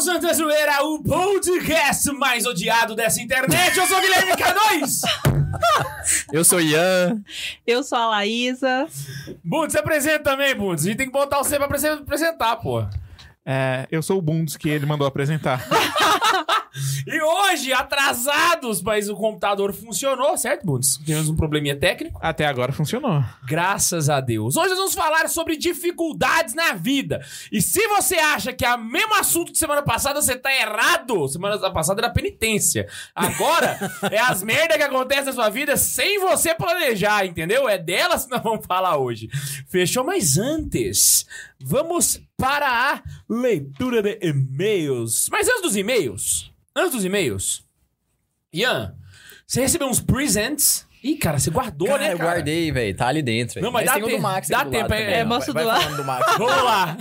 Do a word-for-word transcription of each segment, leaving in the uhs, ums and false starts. Santa Zoeira, o podcast mais odiado dessa internet. Eu sou o Guilherme K dois. Eu sou o Ian. Eu sou a Laísa. Bundes, se apresenta também, Bundes. A gente tem que botar o C pra apresentar, pô. É, eu sou o Bundes, que ele mandou apresentar. E hoje, atrasados, mas o computador funcionou, certo, Bundes? Tivemos um probleminha técnico. Até agora funcionou. Graças a Deus. Hoje nós vamos falar sobre dificuldades na vida. E se você acha que é o mesmo assunto de semana passada, você tá errado. Semana passada era penitência. Agora é as merdas que acontecem na sua vida sem você planejar, entendeu? É delas que nós vamos falar hoje. Fechou? Mas antes, vamos para a leitura de e-mails. Mas antes dos e-mails... Antes dos e-mails, Ian, você recebeu uns presents? Ih, cara, você guardou, cara, né, cara? Eu guardei, velho. Tá ali dentro. Véio. Não, mas, mas dá tem tempo. Um do Max, dá tempo, é. É, mostra do lado. Do Max. Vamos lá.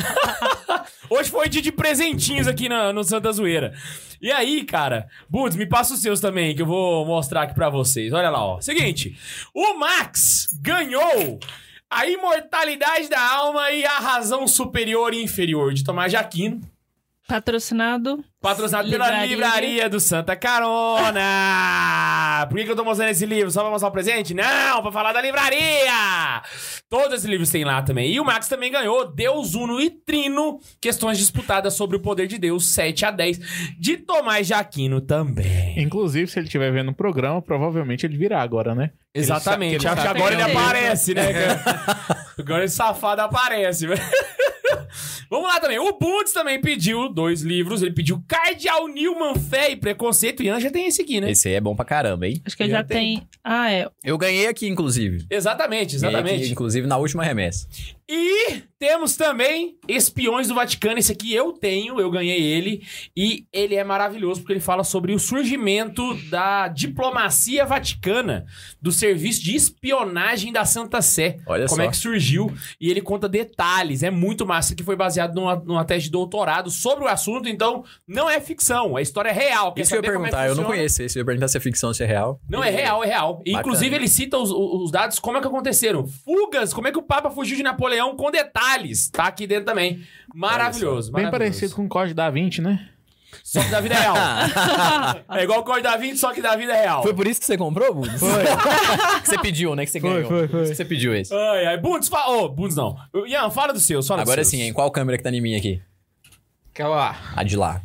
Hoje foi dia de presentinhos aqui na, no Santa Zoeira. E aí, cara, Buds, me passa os seus também, que eu vou mostrar aqui pra vocês. Olha lá, ó. Seguinte, o Max ganhou a imortalidade da alma e a razão superior e inferior de Tomás de Aquino. Patrocinado. Patrocinado livraria. Pela livraria do Santa Carona. Por que, que eu tô mostrando esse livro? Só pra mostrar o presente? Não, pra falar da livraria. Todos esses livros tem lá também. E o Max também ganhou Deus Uno e Trino. Questões disputadas sobre o poder de Deus, sete a dez, de Tomás de Aquino também. Inclusive, se ele estiver vendo o programa, provavelmente ele virá agora, né? Exatamente. Ele, ele acha que agora ele aparece, né? Agora esse safado aparece, velho. Vamos lá também. O Bundes também pediu dois livros. Ele pediu Cardeal Newman, Fé e Preconceito. Ian já tem esse aqui, né? Esse aí é bom pra caramba, hein? Acho que ele já, já tem. tem... Ah, é. Eu ganhei aqui, inclusive. Exatamente, exatamente. Aqui, inclusive, na última remessa. E temos também Espiões do Vaticano. Esse aqui eu tenho, eu ganhei ele. E ele é maravilhoso porque ele fala sobre o surgimento da diplomacia vaticana, do serviço de espionagem da Santa Sé. Olha como só. Como é que surgiu. E ele conta detalhes. É muito massa. Que foi baseado numa, numa tese de doutorado sobre o assunto, então não é ficção, é história real. Quer isso saber que eu ia perguntar, é eu não conheço isso, eu ia perguntar se é ficção, se é real. Não, é, é real, é real. E, inclusive ele cita os, os dados, como é que aconteceram. Fugas, como é que o Papa fugiu de Napoleão com detalhes, tá aqui dentro também. Maravilhoso, maravilhoso. Bem parecido com o Código da Vinci, né? Só que da vida é real. É igual o Código da Vinci, só que da vida é real. Foi por isso que você comprou, Bundes? Foi. Que você pediu, né? Que você foi, ganhou. Foi, foi. Que você pediu esse. Ai, ai. Bundes, fala... Oh, Bundes não. Ian, fala do seu, fala. Agora do sim, hein? Qual câmera que tá em mim aqui? Aquela lá. A de lá.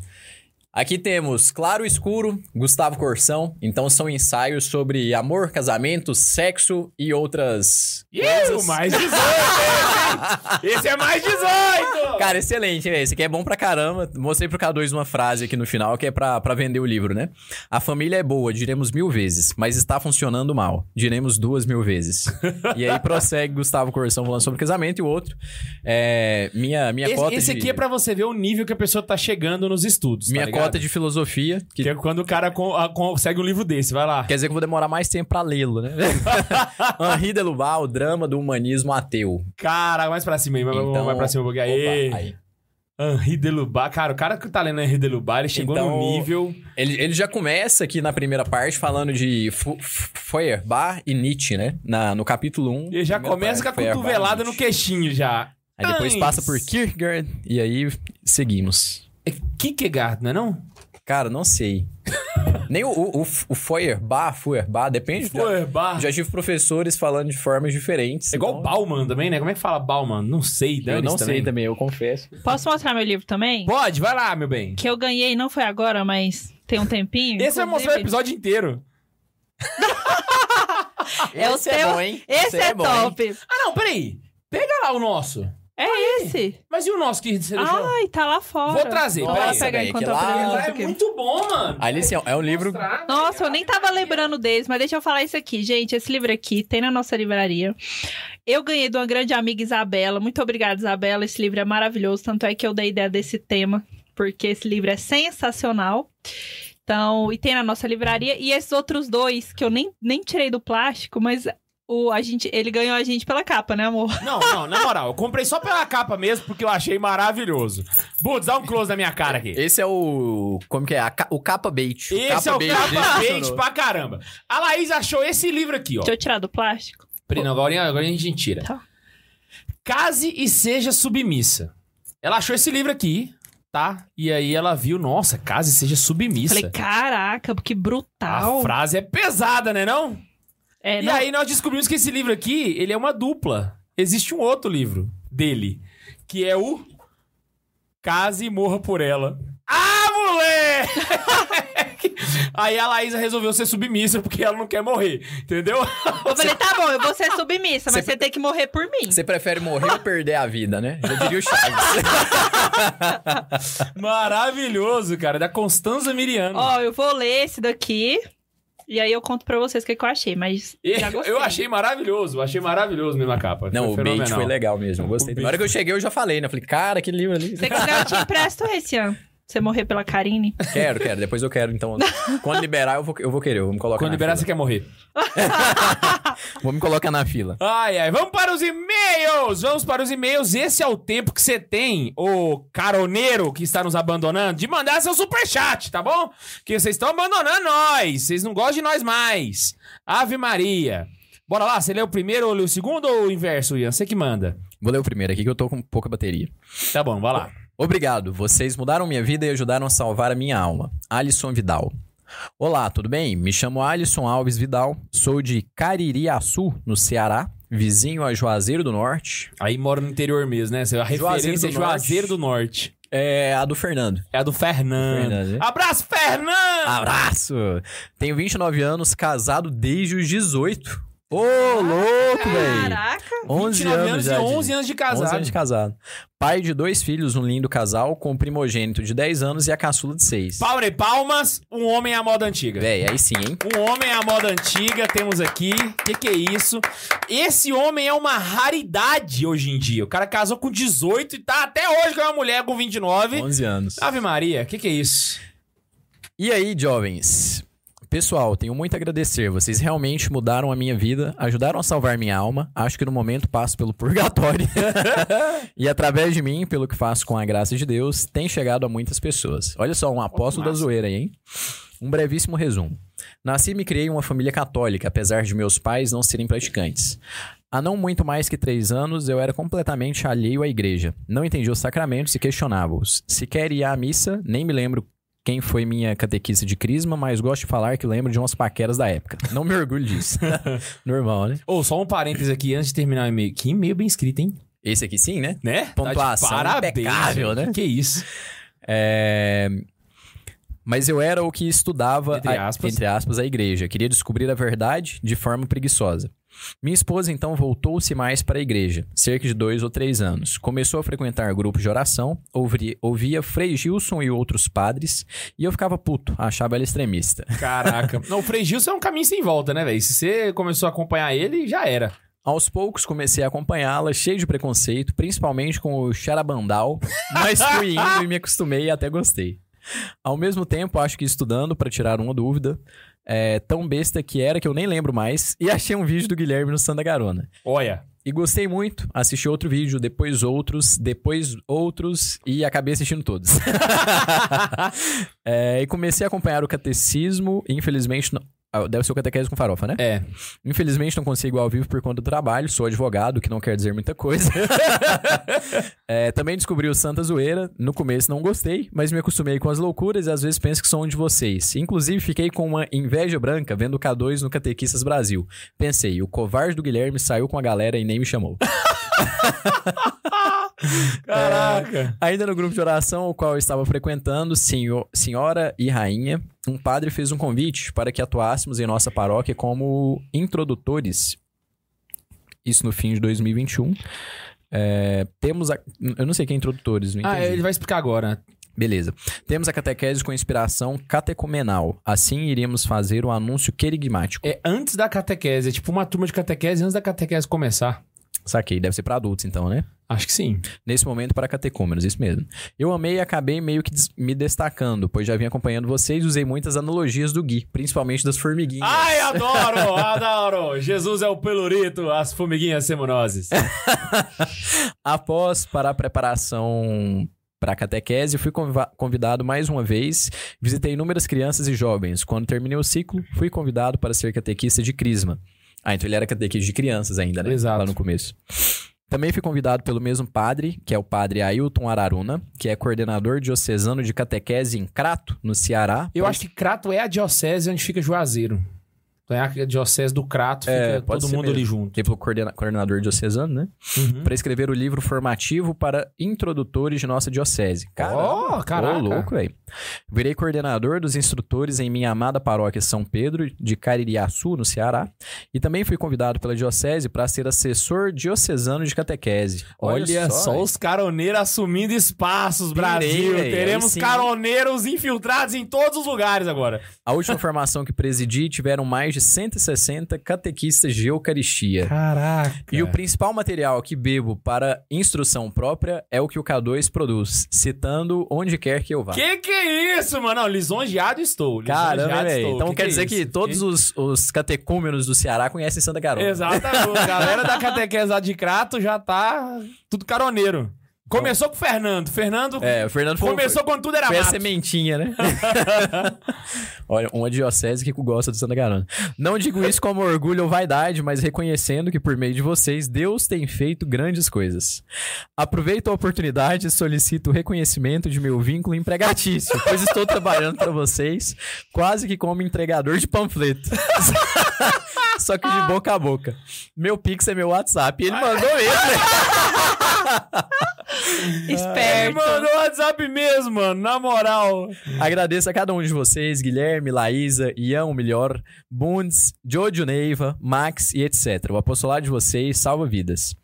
Aqui temos Claro Escuro, Gustavo Corsão. Então são ensaios sobre amor, casamento, sexo e outras... Isso, mais dezoito! Esse é mais dezoito! Cara, excelente, velho. Esse aqui é bom pra caramba. Mostrei pro K dois uma frase aqui no final, que é pra, pra vender o livro, né? A família é boa, diremos mil vezes, mas está funcionando mal. Diremos duas mil vezes. E aí prossegue Gustavo Corsão falando sobre casamento e o outro. É, minha minha esse, cota Esse de... aqui é pra você ver o nível que a pessoa tá chegando nos estudos, minha tá ligado? Cota de filosofia. Que... que é quando o cara con- a- consegue um livro desse, vai lá. Quer dizer que eu vou demorar mais tempo pra lê-lo, né? Henri Delubar, o drama do humanismo ateu. Cara, mais pra cima aí, vai, então... vai pra cima. Opa, aí. Henri Delubar, cara, o cara que tá lendo Henri Delubar, ele chegou então, no nível... Ele, ele já começa aqui na primeira parte falando de F- F- Feuerbach e Nietzsche, né? Na, no capítulo um. Ele já começa parte, com a cotovelada no queixinho já. Aí depois passa por Kierkegaard e aí seguimos. É Kierkegaard, não é não? Cara, não sei. Nem o, o, o Feuerbach, Feuerbach, depende. Feuerbach. Já, já tive professores falando de formas diferentes. É igual então... Bauman também, né? Como é que fala Bauman? Não sei. Eu não também. sei também, eu confesso. Posso mostrar meu livro também? Pode, vai lá, meu bem. Que eu ganhei, não foi agora, mas tem um tempinho. Esse vai mostrar o episódio inteiro. É o seu... é bom, hein? Esse, Esse é, é bom, top. Hein? Ah, não, peraí. Pega lá o nosso. É aí. Esse. Mas e o nosso que você deixou? Ai, tá lá fora. Vou trazer. Vou lá pegar enquanto eu lá... É muito bom, mano. Ali, assim, é um livro... Nossa, eu nem tava lembrando deles, mas deixa eu falar isso aqui. Gente, esse livro aqui tem na nossa livraria. Eu ganhei de uma grande amiga, Isabela. Muito obrigada, Isabela. Esse livro é maravilhoso. Tanto é que eu dei ideia desse tema, porque esse livro é sensacional. Então, e tem na nossa livraria. E esses outros dois, que eu nem, nem tirei do plástico, mas... O, a gente, ele ganhou a gente pela capa, né, amor? Não, não, na moral, eu comprei só pela capa mesmo, porque eu achei maravilhoso. Buds, dá um close na minha cara aqui. Esse é o... como que é? A, o capa bait. O esse capa é o bait, capa bait pra caramba. A Laís achou esse livro aqui, ó. Deixa eu tirar do plástico. Não, agora, agora a gente tira. Tá. Case e seja submissa. Ela achou esse livro aqui, tá? E aí ela viu, nossa, case e seja submissa. Falei, caraca, que brutal. A frase é pesada, né, não? É, e não... aí nós descobrimos que esse livro aqui, ele é uma dupla. Existe um outro livro dele, que é o Case e Morra por Ela. Ah, moleque! Aí a Laísa resolveu ser submissa porque ela não quer morrer, entendeu? Eu falei, tá bom, eu vou ser submissa, mas você, você tem que morrer por mim. Você prefere morrer ou perder a vida, né? Eu diria o Chaves. Maravilhoso, cara, da Constanza Miriano. Ó, eu vou ler esse daqui... E aí eu conto pra vocês o que, que eu achei, mas já gostei. Eu achei maravilhoso, achei maravilhoso mesmo a capa. Não, foi o fenomenal. Bait foi legal mesmo, eu gostei. Na hora que eu cheguei eu já falei, né? Eu falei, cara, que livro ali. Você quiser eu te empresto esse, ó. Você morrer pela Karine? Quero, quero. Depois eu quero, então. Quando liberar, eu vou, eu vou querer. Eu vou me colocar Quando na liberar, fila. Você quer morrer. Vou me colocar na fila. Ai, ai. Vamos para os e-mails! Vamos para os e-mails. Esse é o tempo que você tem, o caroneiro que está nos abandonando, de mandar seu superchat, tá bom? Porque vocês estão abandonando nós. Vocês não gostam de nós mais. Ave Maria. Bora lá. Você lê o primeiro ou lê o segundo ou o inverso, Ian? Você que manda. Vou ler o primeiro aqui, que eu tô com pouca bateria. Tá bom, vai lá. Obrigado, vocês mudaram minha vida e ajudaram a salvar a minha alma. Alisson Vidal. Olá, tudo bem? Me chamo Alisson Alves Vidal, sou de Caririaçu, no Ceará, vizinho a Juazeiro do Norte. Aí mora no interior mesmo, né? A referência é Juazeiro do Norte. É a do Fernando. É a do Fernando. Fernando, né? Abraço, Fernando! Abraço! Tenho vinte e nove anos, casado desde os dezoito. Ô, oh, louco, velho. Caraca. onze anos, anos e onze anos de casado. onze anos de casado. Pai de dois filhos, um lindo casal, com o primogênito de dez anos e a caçula de seis. Palmas e palmas, um homem à moda antiga. Véi, aí sim, hein? Um homem à moda antiga, temos aqui. Que que é isso? Esse homem é uma raridade hoje em dia. O cara casou com dezoito e tá até hoje com uma mulher com vinte e nove. onze anos. Ave Maria, que que é isso? E aí, jovens... Pessoal, tenho muito a agradecer. Vocês realmente mudaram a minha vida, ajudaram a salvar minha alma. Acho que no momento passo pelo purgatório. E através de mim, pelo que faço com a graça de Deus, tem chegado a muitas pessoas. Olha só, um apóstolo da zoeira aí, hein? Um brevíssimo resumo. Nasci e me criei em uma família católica, apesar de meus pais não serem praticantes. Há não muito mais que três anos, eu era completamente alheio à igreja. Não entendia os sacramentos e questionava-os. Sequer ia à missa, nem me lembro quem foi minha catequista de crisma, mas gosto de falar que lembro de umas paqueras da época. Não me orgulho disso. Normal, né? Ô, oh, só um parênteses aqui, antes de terminar o e-mail. Que e-mail bem escrito, hein? Esse aqui sim, né? Né? Pontuação tá impecável, né? Que isso. É... Mas eu era o que estudava, entre aspas. A, entre aspas, a igreja. Queria descobrir a verdade de forma preguiçosa. Minha esposa, então, voltou-se mais para a igreja, cerca de dois ou três anos. Começou a frequentar grupos de oração, ouvia, ouvia Frei Gilson e outros padres, e eu ficava puto, achava ela extremista. Caraca. Não, o Frei Gilson é um caminho sem volta, né, velho? Se você começou a acompanhar ele, já era. Aos poucos, comecei a acompanhá-la, cheio de preconceito, principalmente com o xarabandal, mas fui indo e me acostumei e até gostei. Ao mesmo tempo, acho que estudando para tirar uma dúvida... É, tão besta que era que eu nem lembro mais. E achei um vídeo do Guilherme no Santa Carona. Olha. E gostei muito. Assisti outro vídeo, depois outros, depois outros e acabei assistindo todos. é, e comecei a acompanhar o catecismo. Infelizmente, não... ah, deve ser o catequese com farofa, né? É. Infelizmente não consigo ao vivo por conta do trabalho. Sou advogado, que não quer dizer muita coisa. é, também descobri o Santa Zoeira. No começo não gostei, mas me acostumei com as loucuras e às vezes penso que sou um de vocês. Inclusive fiquei com uma inveja branca vendo o K dois no Catequistas Brasil. Pensei, o covarde do Guilherme saiu com a galera e nem me chamou. Caraca. É, ainda no grupo de oração o qual eu estava frequentando, senhor, senhora e rainha, um padre fez um convite para que atuássemos em nossa paróquia como introdutores. Isso no fim de dois mil e vinte e um. É, temos a, eu não sei quem é introdutores, não entendi. Ah, ele vai explicar agora. Beleza. Temos a catequese com inspiração catecumenal. Assim iríamos fazer o um anúncio querigmático. É antes da catequese, é tipo uma turma de catequese antes da catequese começar. Saquei, deve ser para adultos então, né? Acho que sim. Nesse momento, para catecúmenos, isso mesmo. Eu amei e acabei meio que me destacando, pois já vim acompanhando vocês e usei muitas analogias do Gui, principalmente das formiguinhas. Ai, adoro, adoro! Jesus é o pelurito, as formiguinhas seminoses. Após para a preparação... Para a catequese, fui convidado mais uma vez, visitei inúmeras crianças e jovens. Quando terminei o ciclo, fui convidado para ser catequista de Crisma. Ah, então ele era catequista de crianças ainda, né? Exato. Lá no começo. Também fui convidado pelo mesmo padre, que é o padre Ailton Araruna, que é coordenador diocesano de catequese em Crato, no Ceará. Eu pra... acho que Crato é a diocese onde fica Juazeiro. Então é a diocese do Crato, fica é, todo mundo mesmo ali junto. Tipo coordena- coordenador diocesano, né? Uhum. Para escrever o livro formativo para introdutores de nossa diocese. Caramba, oh, caraca. Ô, louco, velho. Virei coordenador dos instrutores em minha amada paróquia São Pedro, de Caririaçu, no Ceará. E também fui convidado pela diocese para ser assessor diocesano de catequese. Olha, Olha só, só os caroneiros assumindo espaços, Pirei, Brasil. Véio. Teremos caroneiros infiltrados em todos os lugares agora. A última formação que presidi tiveram mais de cento e sessenta catequistas de Eucaristia. Caraca! E o principal material que bebo para instrução própria é o que o K dois produz, citando onde quer que eu vá. Que que é isso, mano? Não, lisonjeado estou. Lisonjeado Caramba, estou. Então que quer que é dizer isso? que todos os, os catecúmenos do Ceará conhecem Santa Carona. Exatamente. A galera da catequesa de Crato já tá tudo caroneiro. Começou com o Fernando. Fernando, é, o Fernando começou foi, quando tudo era mato. Foi a sementinha, né? Olha, uma diocese que gosta do Santa Carona. Não digo isso como orgulho ou vaidade, mas reconhecendo que por meio de vocês, Deus tem feito grandes coisas. Aproveito a oportunidade e solicito o reconhecimento de meu vínculo empregatício, pois estou trabalhando para vocês quase que como entregador de panfleto. Só que de boca a boca. Meu Pix é meu WhatsApp. E ele mandou ele, né? Esperto. Ah, mandou o WhatsApp mesmo, mano. Na moral. Agradeço a cada um de vocês, Guilherme, Laísa, Ian, o melhor, Bundes, Jojo Neiva, Max e etcétera. O apostolado de vocês salva vidas.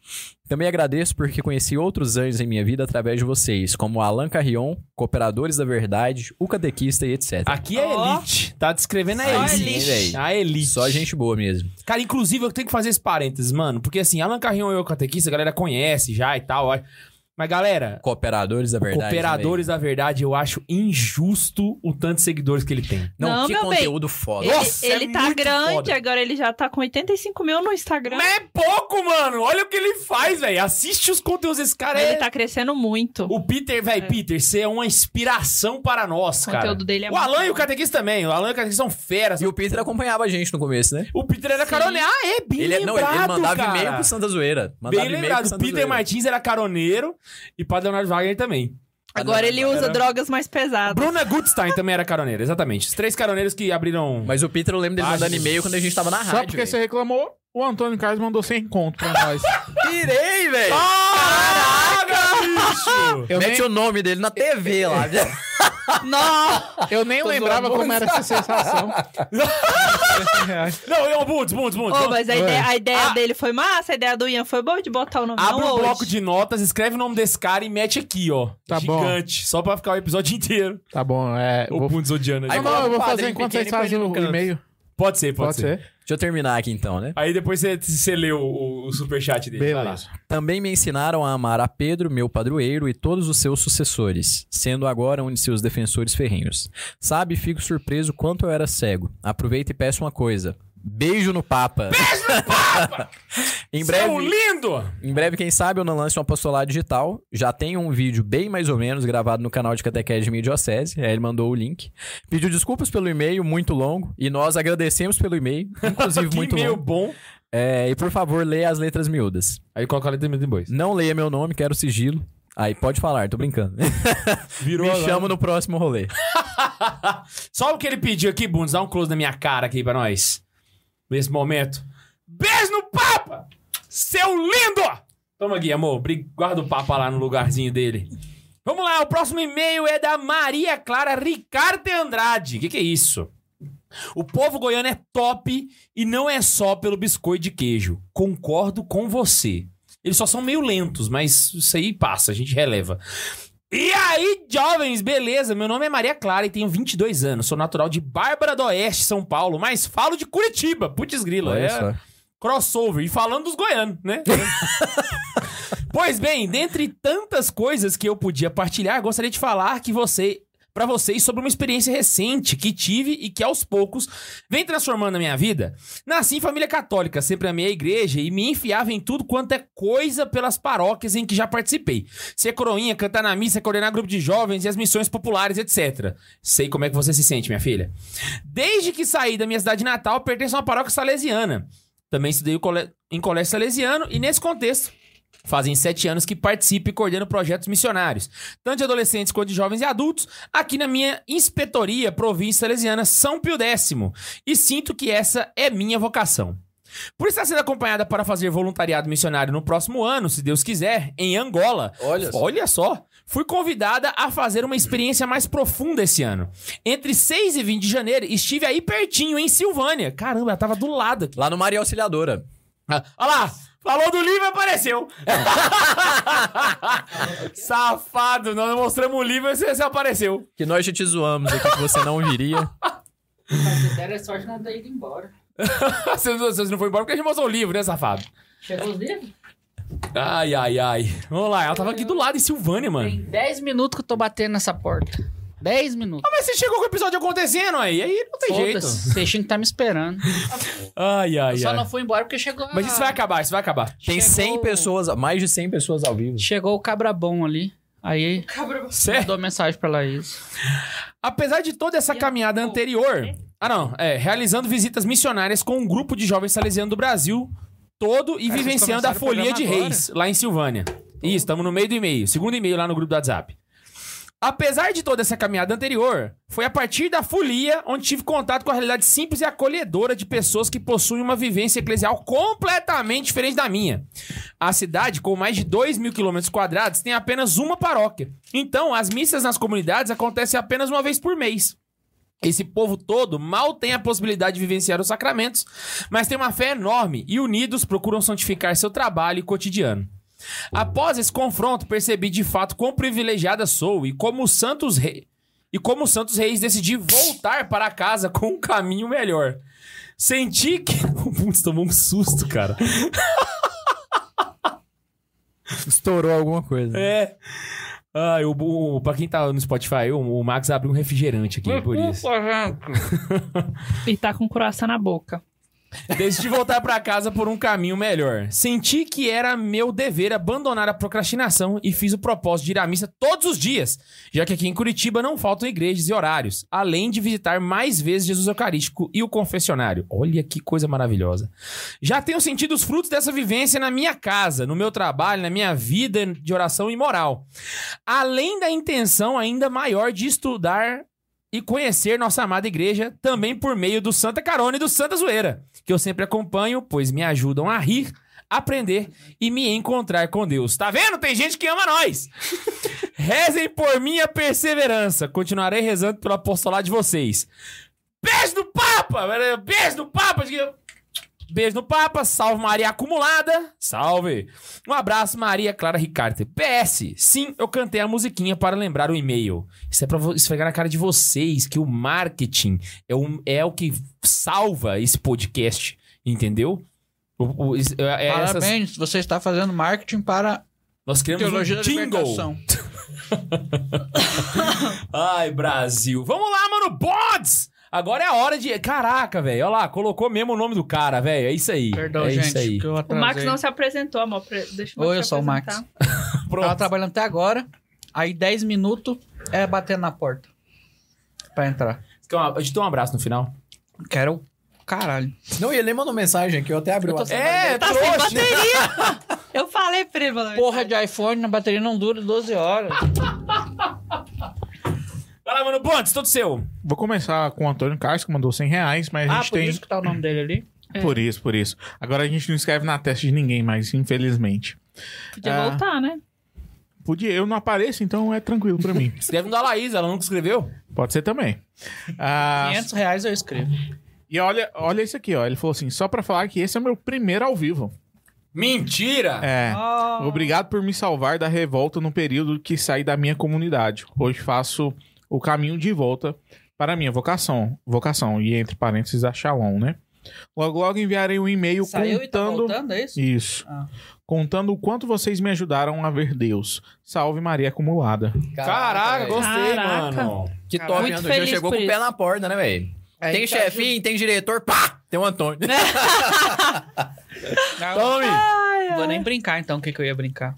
Também agradeço porque conheci outros anjos em minha vida através de vocês, como Alan Carrion, Cooperadores da Verdade, O Catequista e etcétera. Aqui é oh. elite. Tá descrevendo a elite. Só elite. A elite. Só gente boa mesmo. Cara, inclusive eu tenho que fazer esse parênteses, mano, porque assim, Alan Carrion e O Catequista, a galera conhece já e tal, ó. Mas, galera... Cooperadores da Verdade. Cooperadores também. da Verdade, eu acho injusto o tanto de seguidores que ele tem. Não, Não que conteúdo bem. foda. Ele, Nossa, ele é tá grande, foda. agora ele já tá com oitenta e cinco mil no Instagram. Mas é pouco, mano! Olha o que ele faz, velho. Assiste os conteúdos desse cara. Ele é... tá crescendo muito. O Peter, velho, é. Peter, você é uma inspiração para nós, cara. O conteúdo dele é O Alan muito e o Catequista também. O Alan e o Catequista são feras. E o Peter acompanhava a gente no começo, né? O Peter era Sim. caroneiro. Ah, é, bem ele, lembrado, não, ele mandava cara. e-mail pro Santa Zoeira. Mandava bem lembrado. O Peter Zoeira. Martins era caroneiro. E Padre Leonardo Wagner também. Agora ele usa era... drogas mais pesadas. Bruna Gutstein também era caroneira, exatamente. Os três caroneiros que abriram... Mas o Peter, eu lembro dele mandando e-mail quando a gente tava na rádio. Só porque véio. você reclamou, o Antônio Carlos mandou sem conto pra nós. Pirei, velho! Caraca, bicho! Mete nem... o nome dele na T V lá. Não! Eu nem Tô lembrava como bons. era essa sensação. Não, eu, Bundes, Bundes, Bundes. Oh, mas a ideia, a ideia ah. dele foi massa, a ideia do Ian foi boa de botar o nome. Abre um bloco de notas, escreve o nome desse cara e mete aqui, ó. Tá Gigante, bom. Só pra ficar o episódio inteiro. Tá bom, é... O vou... Bundes odiando. Aí, não, eu vou fazer enquanto vocês fazem o e-mail. Pode ser, pode, pode ser. ser. Deixa eu terminar aqui então, né? Aí depois você, você lê o, o superchat dele. Beleza. Também me ensinaram a amar a Pedro, meu padroeiro, e todos os seus sucessores, sendo agora um de seus defensores ferrenhos. Sabe, fico surpreso quanto eu era cego. Aproveito e peço uma coisa. Beijo no Papa. Beijo no Papa! Em breve, seu lindo! Em breve, quem sabe, eu não lance um apostolado digital. Já tem um vídeo bem mais ou menos gravado no canal de Catequese de Minha Diocese. Aí ele mandou o link. Pediu desculpas pelo e-mail, muito longo. E nós agradecemos pelo e-mail, inclusive muito e-mail longo. bom. É, e por favor, leia as letras miúdas. Aí coloca a letra miúda depois. Não leia meu nome, quero sigilo. Aí pode falar, tô brincando. Virou Me chamo no próximo rolê. Só o que ele pediu aqui, Bundes. Dá um close na minha cara aqui pra nós. Nesse momento. Beijo no Papa! Seu lindo! Toma aqui, amor. Guarda o Papa lá no lugarzinho dele. Vamos lá, o próximo e-mail é da Maria Clara Ricardo Andrade. O que, que é isso? O povo goiano é top e não é só pelo biscoito de queijo. Concordo com você. Eles só são meio lentos, mas isso aí passa, a gente releva. E aí, jovens, beleza? Meu nome é Maria Clara e tenho vinte e dois anos. Sou natural de Bárbara do Oeste, São Paulo, mas falo de Curitiba. Putz grila, é... crossover. E falando dos goianos, né? Pois bem, dentre tantas coisas que eu podia partilhar, gostaria de falar que você... pra vocês sobre uma experiência recente que tive e que aos poucos vem transformando a minha vida. Nasci em família católica, sempre amei a igreja e me enfiava em tudo quanto é coisa pelas paróquias em que já participei. Ser coroinha, cantar na missa, coordenar grupo de jovens e as missões populares, etcétera. Sei como é que você se sente, minha filha. Desde que saí da minha cidade natal, pertenço a uma paróquia salesiana. Também estudei em colégio salesiano e nesse contexto fazem sete anos que participo e coordeno projetos missionários, tanto de adolescentes quanto de jovens e adultos, aqui na minha inspetoria, província salesiana, São Pio X, e sinto que essa é minha vocação. Por estar sendo acompanhada para fazer voluntariado missionário no próximo ano, se Deus quiser, em Angola, olha só, olha só fui convidada a fazer uma experiência mais profunda esse ano. Entre seis e vinte de janeiro, estive aí pertinho, em Silvânia. Caramba, ela tava do lado aqui. Lá no Maria Auxiliadora. Ah, olha lá! Falou do livro e apareceu. Safado, nós mostramos o livro e você apareceu. Que nós já te zoamos aqui, que você não viria. Se der a sorte, não ter ido embora. Você não foi embora porque a gente mostrou o livro, né, safado? Chegou o livro? Ai, ai, ai. Vamos lá, ela tava aqui do lado, em Silvânia, mano. Tem dez minutos que eu tô batendo nessa porta. dez minutos. Ah, mas você chegou com o episódio acontecendo aí. Aí não tem jeito. Você tinha que estar me esperando. Ai, ai, ai. Só não fui embora porque chegou... Mas isso vai acabar, isso vai acabar. Tem cem pessoas, mais de cem pessoas ao vivo. Chegou o cabra bom ali. Aí mandou mensagem pra Laísa. Apesar de toda essa caminhada anterior... Ah, não. É, realizando visitas missionárias com um grupo de jovens salesianos do Brasil todo e vivenciando a Folia de Reis, lá em Silvânia. Isso, estamos no meio do e-mail. Segundo e-mail lá no grupo do WhatsApp. Apesar de toda essa caminhada anterior, foi a partir da folia onde tive contato com a realidade simples e acolhedora de pessoas que possuem uma vivência eclesial completamente diferente da minha. A cidade, com mais de dois mil quilômetros quadrados, tem apenas uma paróquia. Então, as missas nas comunidades acontecem apenas uma vez por mês. Esse povo todo mal tem a possibilidade de vivenciar os sacramentos, mas tem uma fé enorme e unidos procuram santificar seu trabalho e cotidiano. Após esse confronto, percebi de fato quão privilegiada sou e como os Santos Reis, e como os Santos Reis decidi voltar para casa com um caminho melhor. Senti que... Putz, tomou um susto, cara. Estourou alguma coisa. Né? É. Ah, eu, o, pra quem tá no Spotify, eu, o Max abriu um refrigerante aqui, por isso. E tá com o coração na boca. Decidi voltar pra casa por um caminho melhor. Senti que era meu dever abandonar a procrastinação e fiz o propósito de ir à missa todos os dias, já que aqui em Curitiba não faltam igrejas e horários, além de visitar mais vezes Jesus Eucarístico e o confessionário. Olha que coisa maravilhosa. Já tenho sentido os frutos dessa vivência na minha casa, no meu trabalho, na minha vida de oração e moral. Além da intenção ainda maior de estudar e conhecer nossa amada igreja também por meio do Santa Carona e do Santa Zoeira, que eu sempre acompanho, pois me ajudam a rir, aprender e me encontrar com Deus. Tá vendo? Tem gente que ama nós! Rezem por minha perseverança. Continuarei rezando pelo apostolado de vocês. Beijo do Papa! Beijo do Papa! Beijo no Papa, salve Maria acumulada, salve. Um abraço, Maria Clara Ricardo. P S, sim, eu cantei a musiquinha para lembrar o e-mail. Isso é pra esfregar na cara de vocês que o marketing é, um, é o que salva esse podcast, entendeu? O, o, é, Parabéns, essas... você está fazendo marketing para Nós queremos teologia um da libertação. Ai, Brasil. Vamos lá, mano, Buds! Agora é a hora de... Caraca, velho. Olha lá, colocou mesmo o nome do cara, velho. É isso aí. Perdão, é gente. Isso aí. Eu o Max não se apresentou, amor. Deixa eu Oi, eu sou o Max. Pronto. Tava trabalhando até agora. Aí dez minutos é batendo na porta. Pra entrar. Eu te dou um abraço no final. Quero... Caralho. Não, e ele mandou mensagem aqui. Eu até abri o WhatsApp. É, tá sem bateria. Eu falei pra ele. Porra de iPhone, na bateria não dura doze horas. Fala, mano, Bundes, todo seu. Vou começar com o Antônio Carlos, que mandou cem reais, mas ah, a gente tem... Ah, por isso que tá o nome dele ali? É. Por isso, por isso. Agora a gente não escreve na testa de ninguém mais, infelizmente. Podia ah, voltar, né? Podia. Eu não apareço, então é tranquilo pra mim. Escreve no da Laísa, ela nunca escreveu? Pode ser também. Ah, quinhentos reais eu escrevo. E olha, olha isso aqui, ó. Ele falou assim, só pra falar que esse é o meu primeiro ao vivo. Mentira! É. Oh. Obrigado por me salvar da revolta no período que saí da minha comunidade. Hoje faço... o caminho de volta para a minha vocação. Vocação, e entre parênteses, a Shalom, né? Logo, logo enviarei um e-mail contando... E tá voltando, é isso? Isso. Ah. Contando o quanto vocês me ajudaram a ver Deus. Salve Maria acumulada. Caraca, Caraca gostei, Caraca. mano. Que Caraca. top, muito feliz. Já chegou com o pé na porta, né, velho? É, tem chefinho, ajuda. Tem diretor, pá! Tem o Antônio. Tome! Ai, ai. Vou nem brincar, então. O que, que eu ia brincar?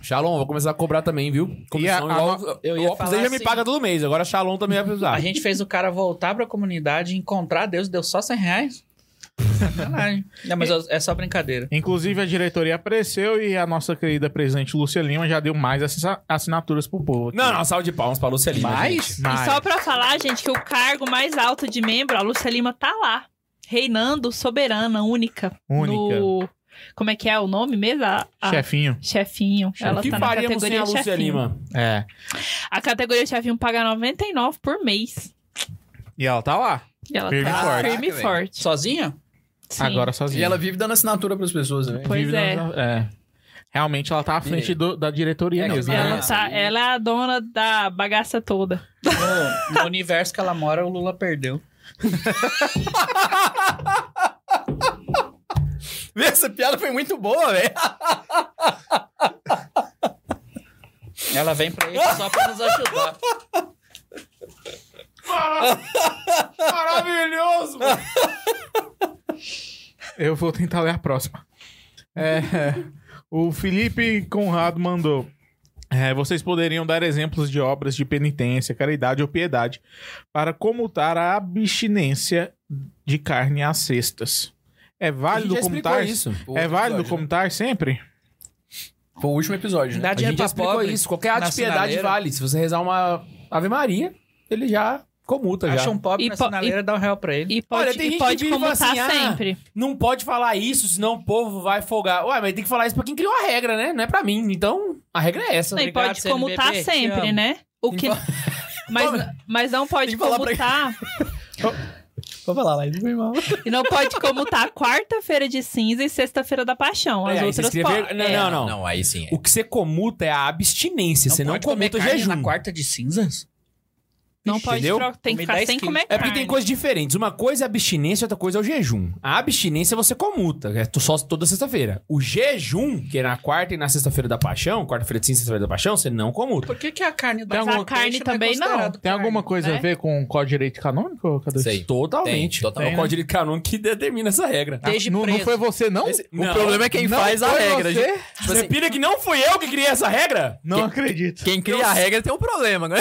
Shalom, vou começar a cobrar também, viu? Comissão a, igual... A, eu ia falar assim, já me paga todo mês, agora Shalom também vai precisar. A gente fez o cara voltar pra comunidade, encontrar Deus, deu só cem reais. Sacanagem. Não, mas é só brincadeira. Inclusive, a diretoria apareceu e a nossa querida presidente Lúcia Lima já deu mais assinaturas pro povo. Aqui. Não, não, salve de palmas pra Lúcia Lima. Mais? mais? E só pra falar, gente, que o cargo mais alto de membro, a Lúcia Lima tá lá, reinando, soberana, única. Única. No... Como é que é o nome mesmo? A, a... Chefinho. Chefinho. Chefinho. Ela que tá na categoria a Lúcia Chefinho. Lima? É. A categoria Chefinho paga noventa e nove por mês. E ela tá lá. E ela firme tá forte. firme e forte. Sozinha? Sim. Agora sozinha. E ela vive dando assinatura para as pessoas, né? Pois vive é. Dando... é. Realmente ela tá à frente do, da diretoria é mesmo. Ela, né? tá, ela é a dona da bagaça toda. Oh, no universo que ela mora, o Lula perdeu. Essa piada foi muito boa, velho. Ela vem pra isso só pra nos ajudar. Mara... Maravilhoso! Mano. Eu vou tentar ler a próxima. É, o Felipe Conrado mandou. É, vocês poderiam dar exemplos de obras de penitência, caridade ou piedade para comutar a abstinência de carne às sextas. É válido comutar isso? É válido comutar sempre? Foi o último episódio, né? A gente explicou isso. Qualquer ato de piedade vale. Se você rezar uma Ave Maria, ele já comuta. Acha já. Acha um pobre na sinaleira, dá um real pra ele. E pode, Olha, tem e gente pode que comutar assim, sempre. Ah, não pode falar isso, senão o povo vai folgar. Ué, mas tem que falar isso pra quem criou a regra, né? Não é pra mim. Então, a regra é essa. Não, e pode comutar sempre, né? O que... mas, mas não pode comutar... Vou falar lá, isso foi mal. E não pode comutar quarta-feira de cinza e sexta-feira da paixão. As é, outras podem. Não, é. não, não, não. Aí sim. É. O que você comuta é a abstinência. Não você não cometa o jejum. Na quarta de cinzas? Não Ixi, pode. Entendeu? Tem que ficar sem comer carne. É porque tem coisas diferentes. Uma coisa é abstinência, outra coisa é o jejum. A abstinência você comuta. É só toda sexta-feira. O jejum, que é na quarta e na sexta-feira da paixão, quarta-feira de cinza e sexta-feira da paixão, você não comuta. Por que, que a carne da Mas a carne também não. não. Tem carne, alguma coisa né? a ver com o Código de Direito Canônico? Sei. Totalmente. Total. É o Código de Direito Canônico que determina essa regra. Desde não, não foi você, não? Esse... não? O problema é quem não faz a regra. Você tipo assim, pira que não fui eu que criei essa regra? Não quem, acredito. Quem cria a regra tem um problema, né?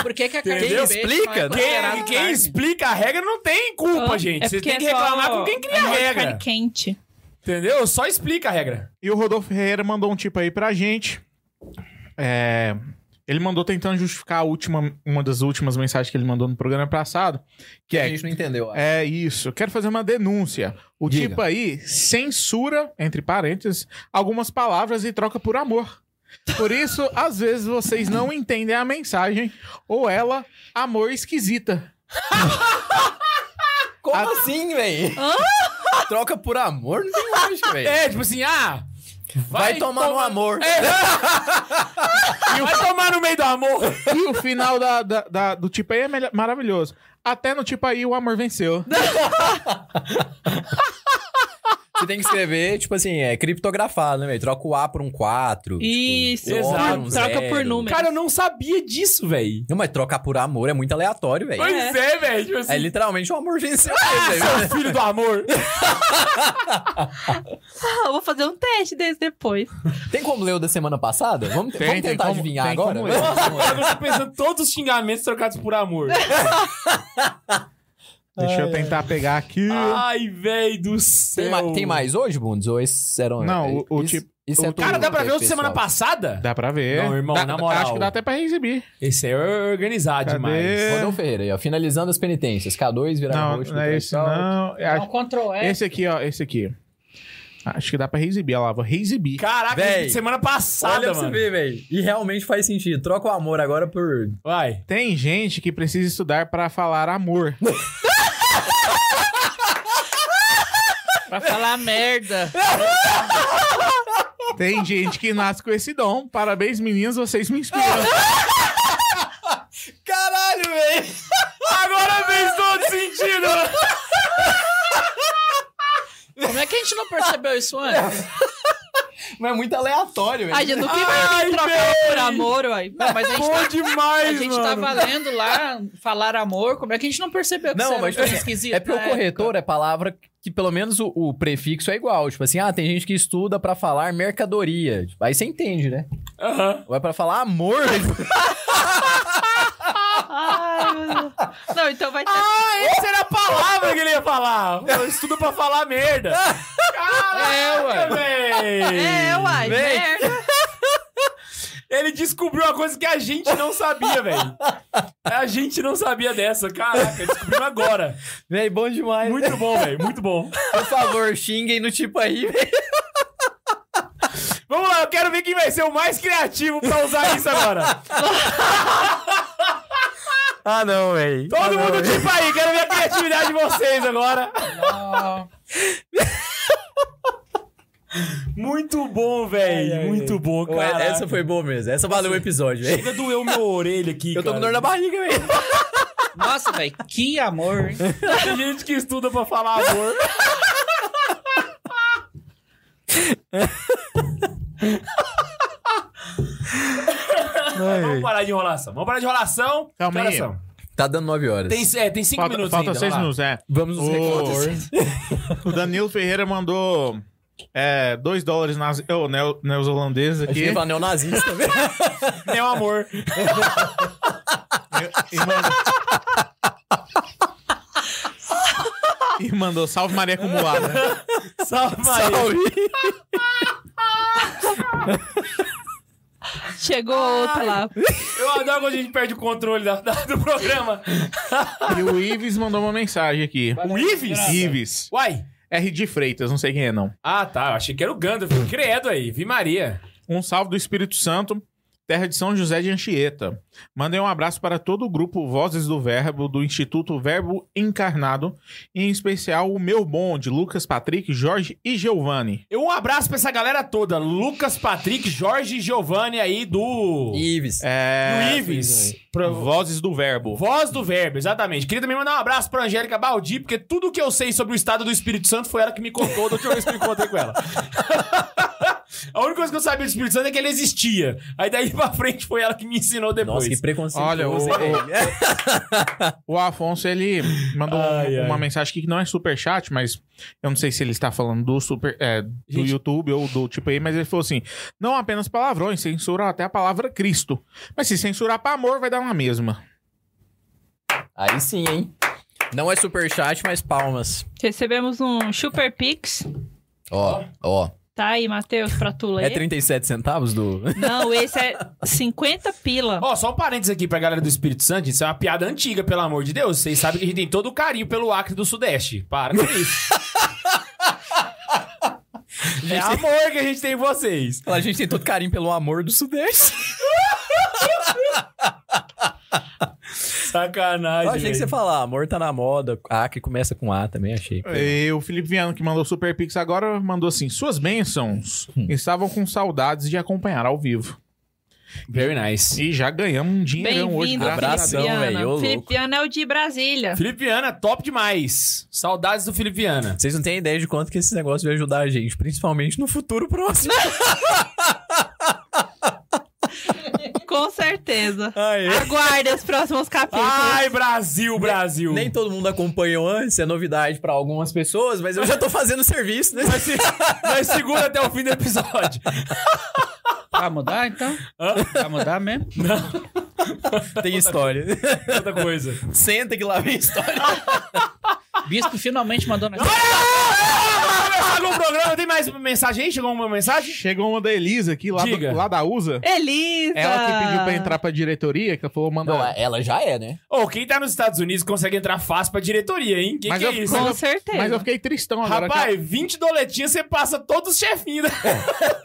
Por que, que a carne Quem explica? Quem, quem explica a regra não tem culpa, oh, gente. É Você tem que reclamar só... com quem cria a regra. Carne quente. Entendeu? Só explica a regra. E o Rodolfo Ferreira mandou um tipo aí pra gente. É... Ele mandou tentando justificar a última, uma das últimas mensagens que ele mandou no programa passado. Que é, a gente não entendeu. Acho. É isso. Quero fazer uma denúncia. O Diga. tipo aí censura, entre parênteses, algumas palavras e troca por amor. Por isso, às vezes, vocês não entendem a mensagem ou ela, amor esquisita. Como a... assim, véi? Troca por amor? Não tem lógica, véi. É, tipo assim, ah... Vai, vai tomar toma... no amor. É. E o... Vai tomar no meio do amor. E o final da, da, da, do tipo aí é maravilhoso. Até no tipo aí o amor venceu. Você tem que escrever, tipo assim, é criptografado, né, velho? Troca o A por um quatro. Isso, tipo, exato. Um troca zero. Por número. Cara, eu não sabia disso, velho. Não, mas trocar por amor é muito aleatório, velho. Pois é, é velho. Tipo assim... É literalmente o amor venceu. Ah, véio, seu filho do amor. Eu vou fazer um teste desse depois. Tem como ler o da semana passada? Vamos, tem, vamos tentar como, adivinhar agora? Como eu tô pensando todos os xingamentos trocados por amor. Deixa ai, eu tentar pegar aqui. Ai, velho do céu. Tem, tem mais hoje, Bundes? Ou esses eram... Não, o, o isso, tipo... Isso o, é cara, dá pra ver o de semana passada? Dá pra ver. Não, irmão, dá, na moral. Acho que dá até pra exibir. Esse aí é organizado Cadê? demais. Rodolfo Ferreira aí, ó. Finalizando as penitências. K dois, virar roxo. Não, não é esse não. É um Ctrl-S. Esse aqui, ó. Esse aqui. Acho que dá pra reexibir, olha lá, vou reexibir. Caraca, véi, semana passada, olha, mano. Você vê, e realmente faz sentido. Troca o amor agora por... Vai. Tem gente que precisa estudar pra falar amor. Pra falar merda. Tem gente que nasce com esse dom. Parabéns, meninas, vocês me inspiram. Caralho, velho. Agora fez todo sentido. Como é que a gente não percebeu isso antes? Mas é muito aleatório, velho. A gente nunca vai trocar por amor, uai. Não, mas a gente, tá, demais, a gente tava lendo lá, falar amor, como é que a gente não percebeu que não, isso mas é esquisito? É porque o corretor é palavra que pelo menos o, o prefixo é igual. Tipo assim, ah, tem gente que estuda pra falar mercadoria. Aí você entende, né? Aham. Uhum. Vai pra falar amor. Não, então vai ter... Ah, essa era a palavra que ele ia falar. Eu estudo pra falar merda. Caraca, é, uai. É, uai, merda. Ele descobriu uma coisa que a gente não sabia, velho. A gente não sabia dessa. Caraca, descobriu agora. Véi, bom demais. Muito né? bom, velho, muito bom. Por favor, xinguem no tipo aí, velho. Vamos lá, eu quero ver quem vai ser o mais criativo pra usar isso agora. Ah, não, velho. Todo ah, não, mundo tipo aí, quero ver a criatividade de vocês agora. Não. Muito bom, velho. Muito bom, cara. Essa foi boa mesmo. Essa valeu o episódio, velho. Chega doeu minha orelha aqui, cara. Eu tô com dor na barriga, velho. Nossa, velho, que amor, hein? Tem gente que estuda pra falar amor. Ai, vamos parar de enrolação. Vamos parar de enrolação. Calma aí. Tá dando nove horas. Tem, é, tem cinco falta, minutos falta ainda. Falta seis minutos, é. Vamos nos recordes. O Danilo Ferreira mandou é, dois dólares nas... oh, neo, neozelandeses aqui. Ele fala neonazista. Meu amor. E, e mandou... E mandou salve Maria acumulada. Salve Maria. Salve. Chegou outro lá. Eu adoro quando a gente perde o controle da, da, do programa. E o Ives mandou uma mensagem aqui. Valeu, o Ives? Graça. Ives. Uai. R de Freitas, não sei quem é não. Ah, tá. Achei que era o Gandalf. Credo aí. Vi Maria. Um salve do Espírito Santo, terra de São José de Anchieta. Mandei um abraço para todo o grupo Vozes do Verbo, do Instituto Verbo Encarnado, em especial o meu bonde, Lucas, Patrick, Jorge e Giovanni. Um abraço para essa galera toda, Lucas, Patrick, Jorge e Giovanni aí do... Ives. É... Do Ives. Pro... Vozes do Verbo. Voz do Verbo, exatamente. Queria também mandar um abraço para Angélica Baldi, porque tudo que eu sei sobre o estado do Espírito Santo foi ela que me contou, da última vez que eu encontrei com ela. A única coisa que eu sabia do Espírito Santo é que ele existia. Aí daí pra frente foi ela que me ensinou depois. Nossa, que preconceito. Olha, o, o, o Afonso, ele mandou ai, um, ai. uma mensagem aqui que não é superchat, mas eu não sei se ele está falando do, super, é, do gente... YouTube ou do tipo aí, mas ele falou assim, não apenas palavrões, censuram até a palavra Cristo. Mas se censurar pra amor, vai dar uma mesma. Aí sim, hein? Não é superchat, mas palmas. Recebemos um Super Pix. Ó, ó. Tá aí, Matheus, pra tu ler. É trinta e sete centavos do... Não, esse é cinquenta pila. Ó, oh, só um parênteses aqui pra galera do Espírito Santo. Isso é uma piada antiga, pelo amor de Deus. Vocês sabem que a gente tem todo o carinho pelo Acre do Sudeste. Para com isso. É amor que a gente tem em vocês. A gente tem todo carinho pelo amor do Sudeste. Sacanagem. Eu achei que você falar, amor tá na moda, A que começa com A também, achei. E o Felipe Viana, que mandou Super Pix agora, mandou assim, suas bênçãos estavam com saudades de acompanhar ao vivo. Very nice. E já ganhamos um dinheirão hoje. Abração, velho. Felipe Viana é o de Brasília. Felipe Viana, top demais. Saudades do Felipe Viana. Vocês não têm ideia de quanto que esse negócio vai ajudar a gente, principalmente no futuro próximo. Com certeza. Ai, aguarde os próximos capítulos. Ai, Brasil, Brasil. Nem, nem todo mundo acompanhou antes, é novidade pra algumas pessoas, mas eu já tô fazendo serviço, né? Mas, mas segura até o fim do episódio. Vai mudar, então? Hã? Vai mudar mesmo? Não. Tem história. Outra coisa. Senta que lá vem história. Bispo finalmente mandou na... Chegou um programa, tem mais mensagem aí? Chegou uma mensagem? Chegou uma da Elisa aqui, lá, do, lá da U S A. Elisa! Ela que pediu pra entrar pra diretoria, que ela falou mandar... Não, ela já é, né? Ô, oh, quem tá nos Estados Unidos consegue entrar fácil pra diretoria, hein? Que mas que eu, é isso? Com eu, certeza. Mas eu fiquei tristão agora. Rapaz, ela... vinte doletinhas você passa todos os chefinhos do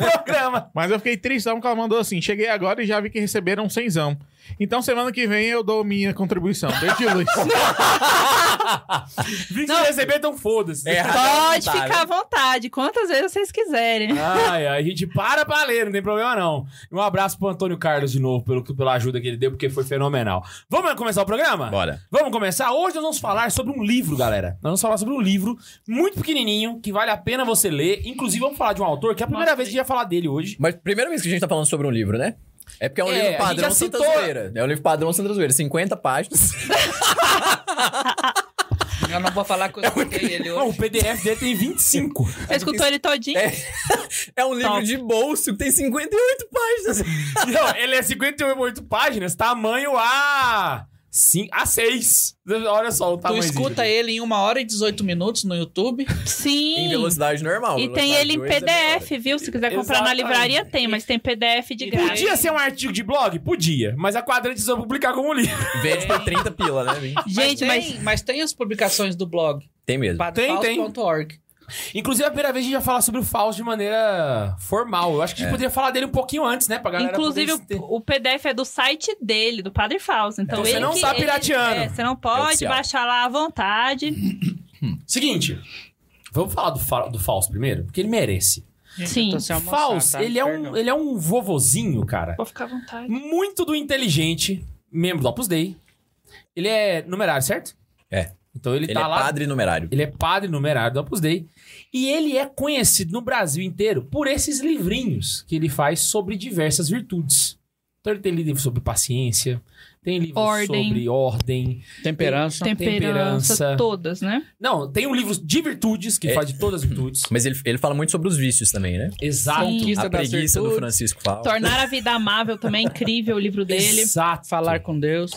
programa. Mas eu fiquei tristão porque ela mandou assim, cheguei agora e já vi que receberam cenzão. Então, semana que vem eu dou minha contribuição. Beijo, Luiz. Vim que receber, então foda-se. É, pode à ficar à vontade, quantas vezes vocês quiserem. Ai, a gente para pra ler, não tem problema não. Um abraço pro Antônio Carlos de novo, pelo, pela ajuda que ele deu, porque foi fenomenal. Vamos começar o programa? Bora. Vamos começar? Hoje nós vamos falar sobre um livro, galera. Nós vamos falar sobre um livro muito pequenininho, que vale a pena você ler. Inclusive, vamos falar de um autor, que é a primeira Nossa, vez que a gente vai falar dele hoje. Mas primeira vez que a gente tá falando sobre um livro, né? É porque é um é, livro padrão Santa Zoeira. É um livro padrão Santa Zoeira. cinquenta páginas. Eu não vou falar que eu escutei é um... ele hoje. Não, o P D F dele tem vinte e cinco. Você escutou ele todinho? É, é um livro Top. de bolso que tem cinquenta e oito páginas. Não, ele é cinquenta e oito páginas, tamanho A... Sim, a seis. Olha só o tamanho. Tu escuta ele em uma hora e dezoito minutos no YouTube. Sim. Em velocidade normal. E velocidade tem ele em P D F, é viu? Se quiser comprar Exatamente. na livraria, tem. Mas tem P D F de graça. Podia ser um artigo de blog? Podia. Mas a Quadrante só publicar como livro. Vende pra trinta pila, né? Vim? Gente, mas tem, mas... mas tem as publicações do blog. Tem mesmo. Padre Fausto ponto org. Inclusive, a primeira vez a gente vai falar sobre o Fausto de maneira formal. Eu acho que a gente é. poderia falar dele um pouquinho antes, né? Pra galera Inclusive, poder... o, o P D F é do site dele, do Padre Fausto. Então, é. ele Você não está pirateando. Ele, é, você não pode é baixar lá à vontade. Seguinte, vamos falar do, do Fausto primeiro? Porque ele merece. Sim. Fausto, tá? ele, é um, ele é um vovozinho, cara. Vou ficar à vontade. Muito do inteligente, membro do Opus Dei. Ele é numerário, certo? É. Então ele, ele tá é lá, padre numerário. Ele é padre numerário do Opus Dei. E ele é conhecido no Brasil inteiro por esses livrinhos que ele faz sobre diversas virtudes. Então ele tem livro sobre paciência, tem livro ordem. sobre ordem, temperança. Tem, temperança, temperança, todas, né? Não, tem um livro de virtudes, que é. fala de todas as virtudes. Mas ele, ele fala muito sobre os vícios também, né? Exato. Sim. A preguiça do Francisco Fausto. Tornar a vida amável também é incrível o livro dele. Exato. Falar com Deus.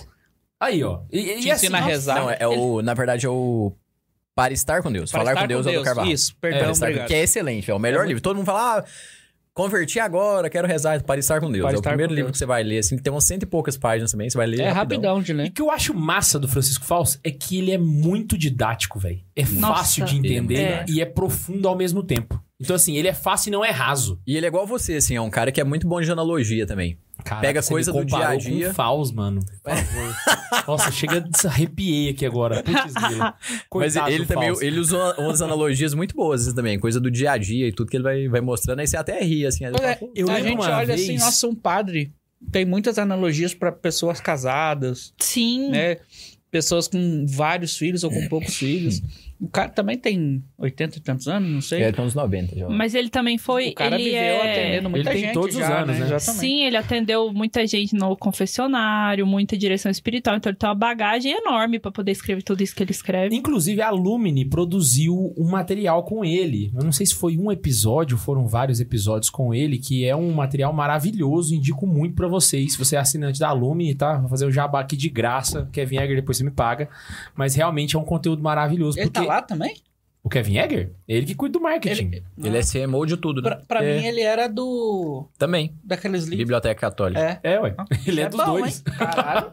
Aí, ó. E, Te e assim, a rezar. Não, é, é o, na verdade, é o... Para estar com Deus. Para falar com Deus, com Deus é do Carvalho. Isso, perdão, é, com, que é excelente, é o melhor é livro. Muito... Todo mundo fala, ah, converti agora, quero rezar, para estar com Deus. Para é o primeiro livro Deus. que você vai ler, assim, que tem umas cento e poucas páginas também, você vai ler É rapidão, rapidão de ler. E o que eu acho massa do Francisco Fausto é que ele é muito didático, velho. É Nossa, fácil de entender é e é profundo ao mesmo tempo. Então, assim, ele é fácil e não é raso. E ele é igual você, assim, é um cara que é muito bom de analogia também. Caraca, pega coisa do dia a dia. Com Fausto, mano. Por favor. Nossa, chega, arrepiei aqui agora. Putz, mas ele também, ele usa umas analogias muito boas também, coisa do dia a dia e tudo que ele vai, vai mostrando, aí você até ri, assim. Olha, fala, eu a gente olha vez... assim, nossa, um padre tem muitas analogias pra pessoas casadas. Sim. Né? Pessoas com vários filhos ou com poucos filhos. O cara também tem oitenta e tantos anos, não sei. É, tem uns noventa já. Mas ele também foi... O cara ele viveu é... atendendo muita ele gente. Ele tem todos já, os anos, né? Exatamente. Sim, ele atendeu muita gente no confessionário, muita direção espiritual. Então, ele tem uma bagagem enorme pra poder escrever tudo isso que ele escreve. Inclusive, a Lumine produziu um material com ele. Eu não sei se foi um episódio, foram vários episódios com ele, que é um material maravilhoso. Indico muito pra vocês. Se você é assinante da Lumine, tá? Vou fazer o jabá aqui de graça. Kevin Egger, depois você me paga. Mas, realmente, é um conteúdo maravilhoso. Ele porque... tá lá também? O Kevin Egger? Ele que cuida do marketing. Ele, ele é C M O de tudo, né? Pra, pra é. mim, ele era do... Também. Daqueles livros. Biblioteca Católica. É, é ué. Ele é, é dos bom, dois. Hein? Caralho.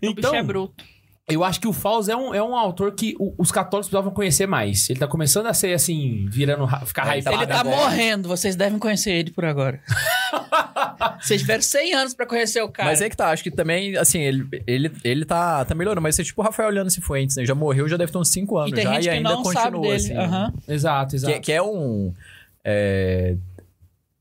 Então, o bicho é bruto. Eu acho que o Fausto é um, é um autor que o, os católicos precisavam conhecer mais. Ele tá começando a ser, assim, virando... Ficar raivado. Ele tá morrendo. Vocês devem conhecer ele por agora. Vocês tiveram cem anos pra conhecer o cara. Mas é que tá, acho que também, assim, ele, ele, ele tá, tá melhorando. Mas é tipo o Rafael Leandro Cifuentes, né? Já morreu, já deve ter uns cinco anos e tem já gente e que ainda não continua, assim. Uhum. Exato, exato. Que, que é um... É...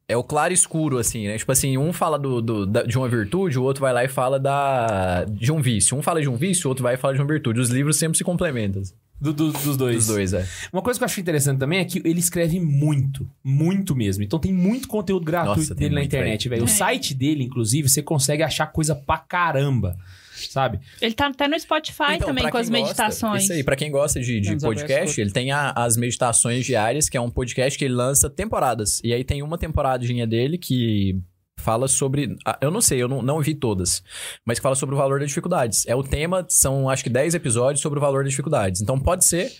É o claro escuro, assim, né? Tipo assim, um fala do, do, da, de uma virtude, o outro vai lá e fala da, de um vício. Um fala de um vício, o outro vai e fala de uma virtude. Os livros sempre se complementam. Do, do, dos dois. Dos dois, é. Uma coisa que eu acho interessante também é que ele escreve muito. Muito mesmo. Então tem muito conteúdo gratuito Nossa, dele na internet, velho. É. O site dele, inclusive, você consegue achar coisa pra caramba. Sabe? Ele tá até no Spotify então, também com as gosta, meditações. Isso aí, pra quem gosta de, de podcast, ele tem a, as meditações diárias, que é um podcast que ele lança temporadas. E aí tem uma temporadinha dele que fala sobre... Eu não sei, eu não, não vi todas, mas que fala sobre o valor das dificuldades. É o tema, são acho que dez episódios sobre o valor das dificuldades. Então pode ser...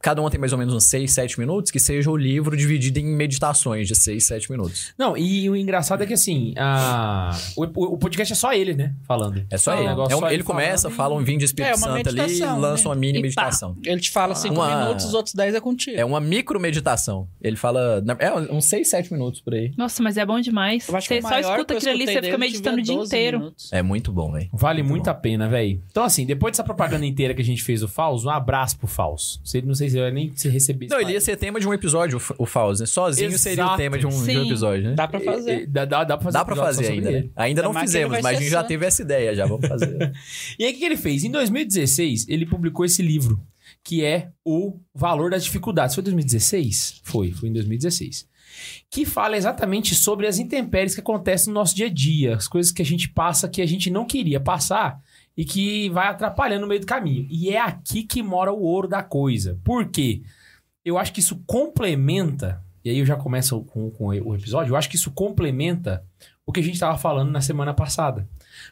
cada uma tem mais ou menos uns seis, sete minutos, que seja o livro dividido em meditações de seis, sete minutos. Não, e o engraçado é que assim, a... o, o podcast é só ele, né? Falando. É só ah, ele. É um, só ele, ele começa, fala um vinho de Espírito é, Santo ali, né? Lança uma mini e meditação. Pá, ele te fala cinco minutos, os outros dez é contigo. É uma micro meditação. Ele fala... É uns seis, sete minutos por aí. Nossa, mas é bom demais. Você só escuta aquilo ali, você fica meditando o dia inteiro. Minutos. É muito bom, velho. Vale muito, muito a pena, velho. Então assim, depois dessa propaganda inteira que a gente fez do Fausto, um abraço pro Fausto. Se ele não sei eu ia nem se receber. Não, ele ia ser tema de um episódio, o Fausto, né? Sozinho Exato. Seria o tema de um, de um episódio, né? Dá pra fazer. E, dá, dá, dá pra fazer, dá pra fazer ainda. Né? Ainda não fizemos, mas a gente já teve essa ideia, já vamos fazer. E aí, o que ele fez? Em dois mil e dezesseis, ele publicou esse livro, que é O Valor das Dificuldades. Foi em dois mil e dezesseis? Foi, foi em dois mil e dezesseis. Que fala exatamente sobre as intempéries que acontecem no nosso dia a dia, as coisas que a gente passa que a gente não queria passar. E que vai atrapalhando no meio do caminho. E é aqui que mora o ouro da coisa. Por quê? Eu acho que isso complementa... E aí eu já começo com, com o episódio. Eu acho que isso complementa o que a gente estava falando na semana passada.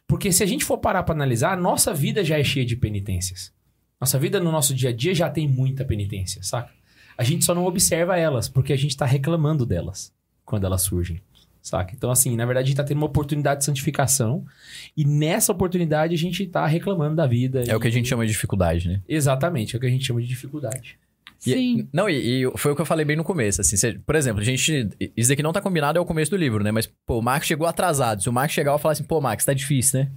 Porque se a gente for parar para analisar, a nossa vida já é cheia de penitências. Nossa vida no nosso dia a dia já tem muita penitência, saca? A gente só não observa elas, porque a gente está reclamando delas quando elas surgem. Saca? Então, assim, na verdade, a gente tá tendo uma oportunidade de santificação e nessa oportunidade a gente tá reclamando da vida. É e... o que a gente chama de dificuldade, né? Exatamente, é o que a gente chama de dificuldade. Sim. E, não, e, e foi o que eu falei bem no começo, assim, cê, por exemplo, a gente, isso daqui não tá combinado, é o começo do livro, né? Mas, pô, o Max chegou atrasado, se o Max chegar e falar assim, pô, Max, tá difícil, né?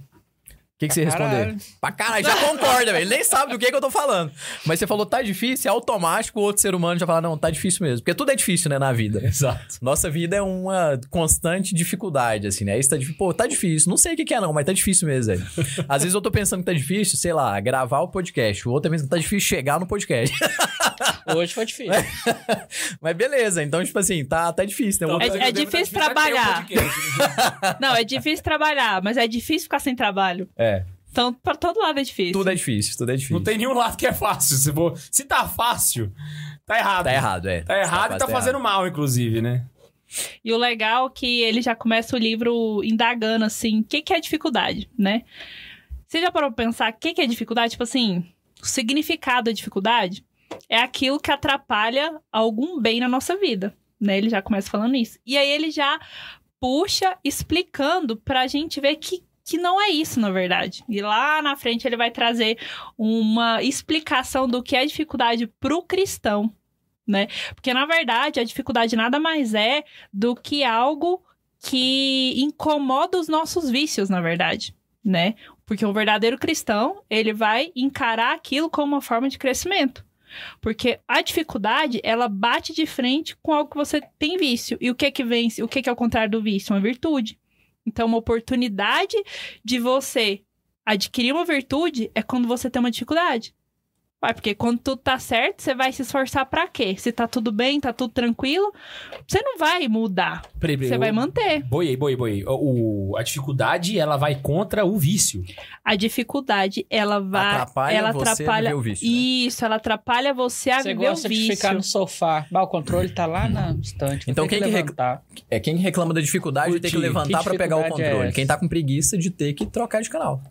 O que, que você respondeu? Pra caralho, já concorda, velho. Ele nem sabe do que, que eu tô falando. Mas você falou, tá difícil, é automático, o outro ser humano já fala, não, tá difícil mesmo. Porque tudo é difícil, né, na vida. Exato. Nossa vida é uma constante dificuldade, assim, né? Isso tá difícil. Pô, tá difícil. Não sei o que, que é, não, mas tá difícil mesmo, velho. Às vezes eu tô pensando que tá difícil, sei lá, gravar o podcast. O outro é mesmo que tá difícil chegar no podcast. Hoje foi difícil. Mas, mas beleza, então, tipo assim, tá, tá difícil, né? Então, é, é difícil trabalhar. Não, é difícil trabalhar, mas é difícil ficar sem trabalho. É. É. Então, pra todo lado é difícil. Tudo é difícil, tudo é difícil. Não tem nenhum lado que é fácil. Se, for... Se tá fácil, tá errado. Tá errado, é. Tá errado tá e tá fazendo errado. Mal, inclusive, né? E o legal é que ele já começa o livro indagando, assim, o que, que é dificuldade, né? Você já parou pra pensar o que, que é dificuldade? Tipo assim, o significado da dificuldade é aquilo que atrapalha algum bem na nossa vida, né? Ele já começa falando isso. E aí ele já puxa explicando pra gente ver que que não é isso, na verdade. E lá na frente ele vai trazer uma explicação do que é dificuldade pro cristão, né? Porque, na verdade, a dificuldade nada mais é do que algo que incomoda os nossos vícios, na verdade, né? Porque o verdadeiro cristão, ele vai encarar aquilo como uma forma de crescimento. Porque a dificuldade, ela bate de frente com algo que você tem vício. E o que é que vence? O que é que é o contrário do vício? Uma virtude. Então, uma oportunidade de você adquirir uma virtude é quando você tem uma dificuldade. Ué, porque quando tudo tá certo, você vai se esforçar pra quê? Se tá tudo bem, tá tudo tranquilo, você não vai mudar. Peraí, peraí, você eu... vai manter. Boiei, boiei, boiei. O, o, a dificuldade, ela vai contra o vício. A dificuldade, ela vai... Atrapalha ela você atrapalha... a viver o vício. Né? Isso, ela atrapalha você a você viver o vício. Você gosta de ficar no sofá. Bah, o controle tá lá na estante. Então, quem, que rec... é, quem reclama da dificuldade de ter que levantar que pra pegar o controle. É quem tá com preguiça de ter que trocar de canal.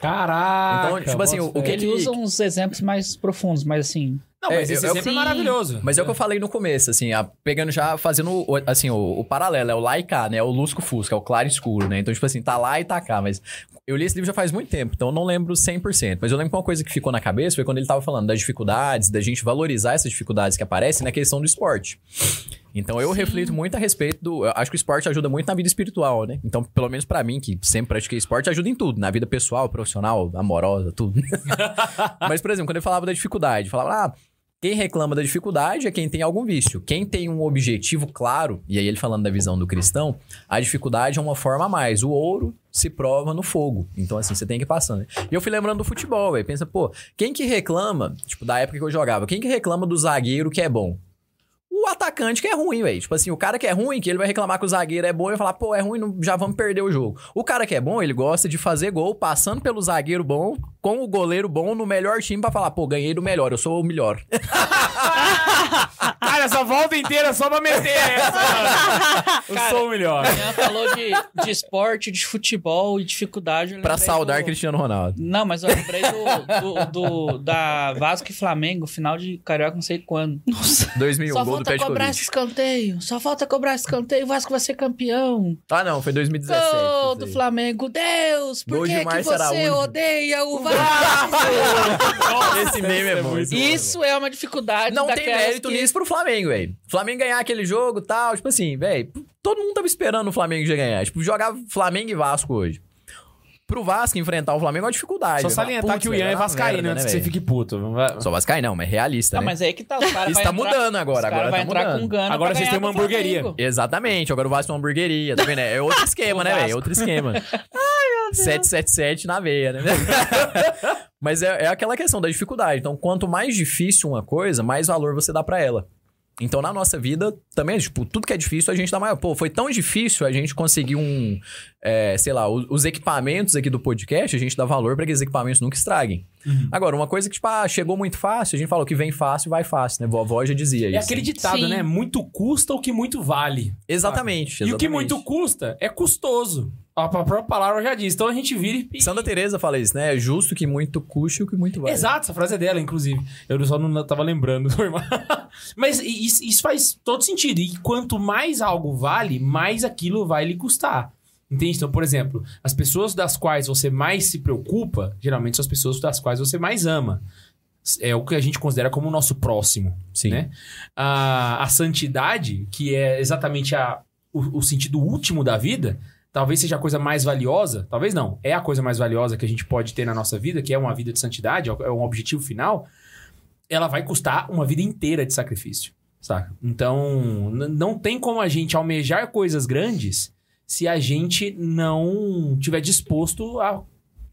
Caraca! Então, tipo assim, o que ele usa uns exemplos mais profundos, mas assim... Não, mas é, esse eu, exemplo eu, é maravilhoso. Mas é o que eu falei no começo, assim, a, pegando já, fazendo assim, o, o paralelo, é o lá e cá, né? É o lusco-fusco, é o claro e escuro, né? Então, tipo assim, tá lá e tá cá, mas... Eu li esse livro já faz muito tempo, então eu não lembro cem por cento. Mas eu lembro que uma coisa que ficou na cabeça foi quando ele tava falando das dificuldades, da gente valorizar essas dificuldades que aparecem na questão do esporte. Então eu Sim. reflito muito a respeito do... Eu acho que o esporte ajuda muito na vida espiritual, né? Então, pelo menos pra mim, que sempre pratiquei esporte, ajuda em tudo. Na vida pessoal, profissional, amorosa, tudo. Mas, por exemplo, quando eu falava da dificuldade, eu falava... Ah, quem reclama da dificuldade é quem tem algum vício. Quem tem um objetivo claro, e aí ele falando da visão do cristão, a dificuldade é uma forma a mais. O ouro se prova no fogo. Então, assim, você tem que ir passando. E eu fui lembrando do futebol, velho. Pensa, pô, quem que reclama, tipo, da época que eu jogava, quem que reclama do zagueiro que é bom? O atacante que é ruim, velho. Tipo assim, o cara que é ruim, que ele vai reclamar que o zagueiro é bom e vai falar, pô, é ruim, não, já vamos perder o jogo. O cara que é bom, ele gosta de fazer gol, passando pelo zagueiro bom, com o goleiro bom, no melhor time pra falar, pô, ganhei do melhor, eu sou o melhor. Cara, essa volta inteira só pra meter essa. Eu cara, sou o melhor. Ela falou de, de esporte, de futebol e dificuldade. Pra saudar do... Cristiano Ronaldo. Não, mas eu lembrei do, do, do da Vasco e Flamengo, final de Carioca, não sei quando. Nossa. dois mil e um, só gol do Pé de Covid. Só falta cobrar esse escanteio. Só falta cobrar esse escanteio. O Vasco vai ser campeão. Ah, não. Foi dois mil e dezessete. Gol do Flamengo. Deus, por que, que você odeia o Vasco? Esse meme é muito. Isso é uma dificuldade. Não tem mérito que... nisso pro Flamengo, velho. Flamengo ganhar aquele jogo e tal. Tipo assim, velho. Todo mundo tava esperando o Flamengo já ganhar. Tipo, jogar Flamengo e Vasco hoje. Pro Vasco enfrentar o Flamengo é uma dificuldade. Só salientar putz, que o Ian é vascaíno, né, antes né, que você fique puto. Só vascaíno não, mas é realista, ah, né? Mas é aí que tá. Os cara isso vai tá entrar, mudando agora. Os cara agora vai tá entrar com gana. Agora vocês têm uma hamburgueria. Flamengo. Exatamente, agora o Vasco tem uma hamburgueria, tá vendo? É outro esquema, né, velho? É outro esquema. Ai, meu Deus. sete sete sete na veia, né? Mas é, é aquela questão da dificuldade. Então, quanto mais difícil uma coisa, mais valor você dá pra ela. Então, na nossa vida, também, tipo, tudo que é difícil, a gente dá maior. Pô, foi tão difícil a gente conseguir um, é, sei lá, os, os equipamentos aqui do podcast, a gente dá valor pra que esses equipamentos nunca estraguem. Uhum. Agora, uma coisa que, tipo, ah, chegou muito fácil, a gente fala, o que vem fácil, vai fácil, né? Vovó já dizia isso. É aquele ditado, sim, né? Muito custa o que muito vale. Exatamente, exatamente. E o que muito custa é custoso. A própria palavra já diz. Então a gente vira e... Santa Teresa fala isso, né? É justo que muito custe o que muito vale. Exato, essa frase é dela, inclusive. Eu só não tava lembrando. Mas isso faz todo sentido. E quanto mais algo vale, mais aquilo vai lhe custar. Entende? Então, por exemplo, as pessoas das quais você mais se preocupa, geralmente são as pessoas das quais você mais ama. É o que a gente considera como o nosso próximo. Sim. Né? A, a santidade, que é exatamente a, o, o sentido último da vida... Talvez seja a coisa mais valiosa, talvez não, é a coisa mais valiosa que a gente pode ter na nossa vida, que é uma vida de santidade, é um objetivo final, ela vai custar uma vida inteira de sacrifício, saca? Então, n- não tem como a gente almejar coisas grandes se a gente não estiver disposto a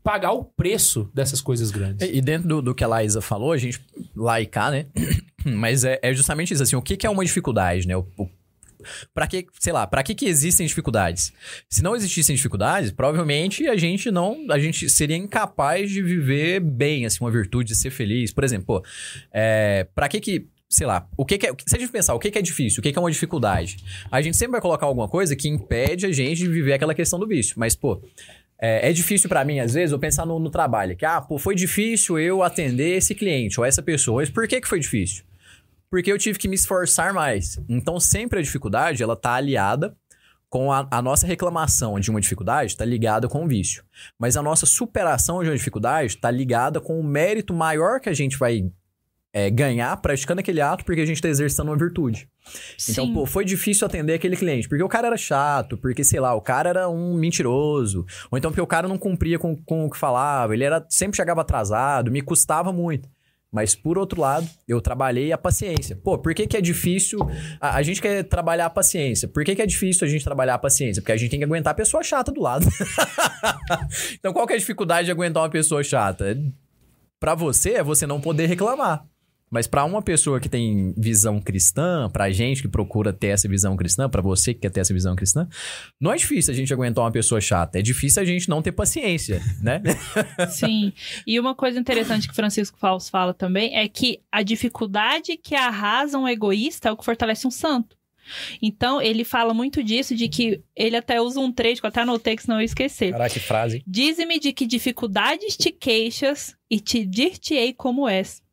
pagar o preço dessas coisas grandes. E dentro do, do que a Laísa falou, a gente, lá e cá, né? Mas é, é justamente isso, assim, o que, que é uma dificuldade, né? O, o... Pra que, sei lá, pra que que existem dificuldades? Se não existissem dificuldades, provavelmente a gente não, a gente seria incapaz de viver bem, assim, uma virtude, de ser feliz. Por exemplo, pô, é, pra que que, sei lá, o que que é, se a gente pensar o que que é difícil, o que que é uma dificuldade, a gente sempre vai colocar alguma coisa que impede a gente de viver aquela questão do vício, mas, pô... É, é difícil pra mim, às vezes, eu pensar no, no trabalho, que, ah, pô, foi difícil eu atender esse cliente ou essa pessoa, mas por que que foi difícil? Porque eu tive que me esforçar mais. Então, sempre a dificuldade, ela tá aliada com a, a nossa reclamação de uma dificuldade, tá ligada com o vício. Mas a nossa superação de uma dificuldade tá ligada com o mérito maior que a gente vai é, ganhar praticando aquele ato, porque a gente tá exercitando uma virtude. Sim. Então, pô, foi difícil atender aquele cliente, porque o cara era chato, porque, sei lá, o cara era um mentiroso, ou então porque o cara não cumpria com, com o que falava, ele era, sempre chegava atrasado, me custava muito. Mas, por outro lado, eu trabalhei a paciência. Pô, por que que é difícil... A, a gente quer trabalhar a paciência. Por que que é difícil a gente trabalhar a paciência? Porque a gente tem que aguentar a pessoa chata do lado. Então, qual que é a dificuldade de aguentar uma pessoa chata? Pra você, é você não poder reclamar. Mas pra uma pessoa que tem visão cristã, pra gente que procura ter essa visão cristã, pra você que quer ter essa visão cristã, não é difícil a gente aguentar uma pessoa chata. É difícil a gente não ter paciência, né? Sim. E uma coisa interessante que Francisco Fausto fala também é que a dificuldade que arrasa um egoísta é o que fortalece um santo. Então, ele fala muito disso, de que ele até usa um trecho, que eu até anotei que senão eu ia esquecer. Caraca, que frase. Dize-me de que dificuldades te queixas e te dir-te-ei como és.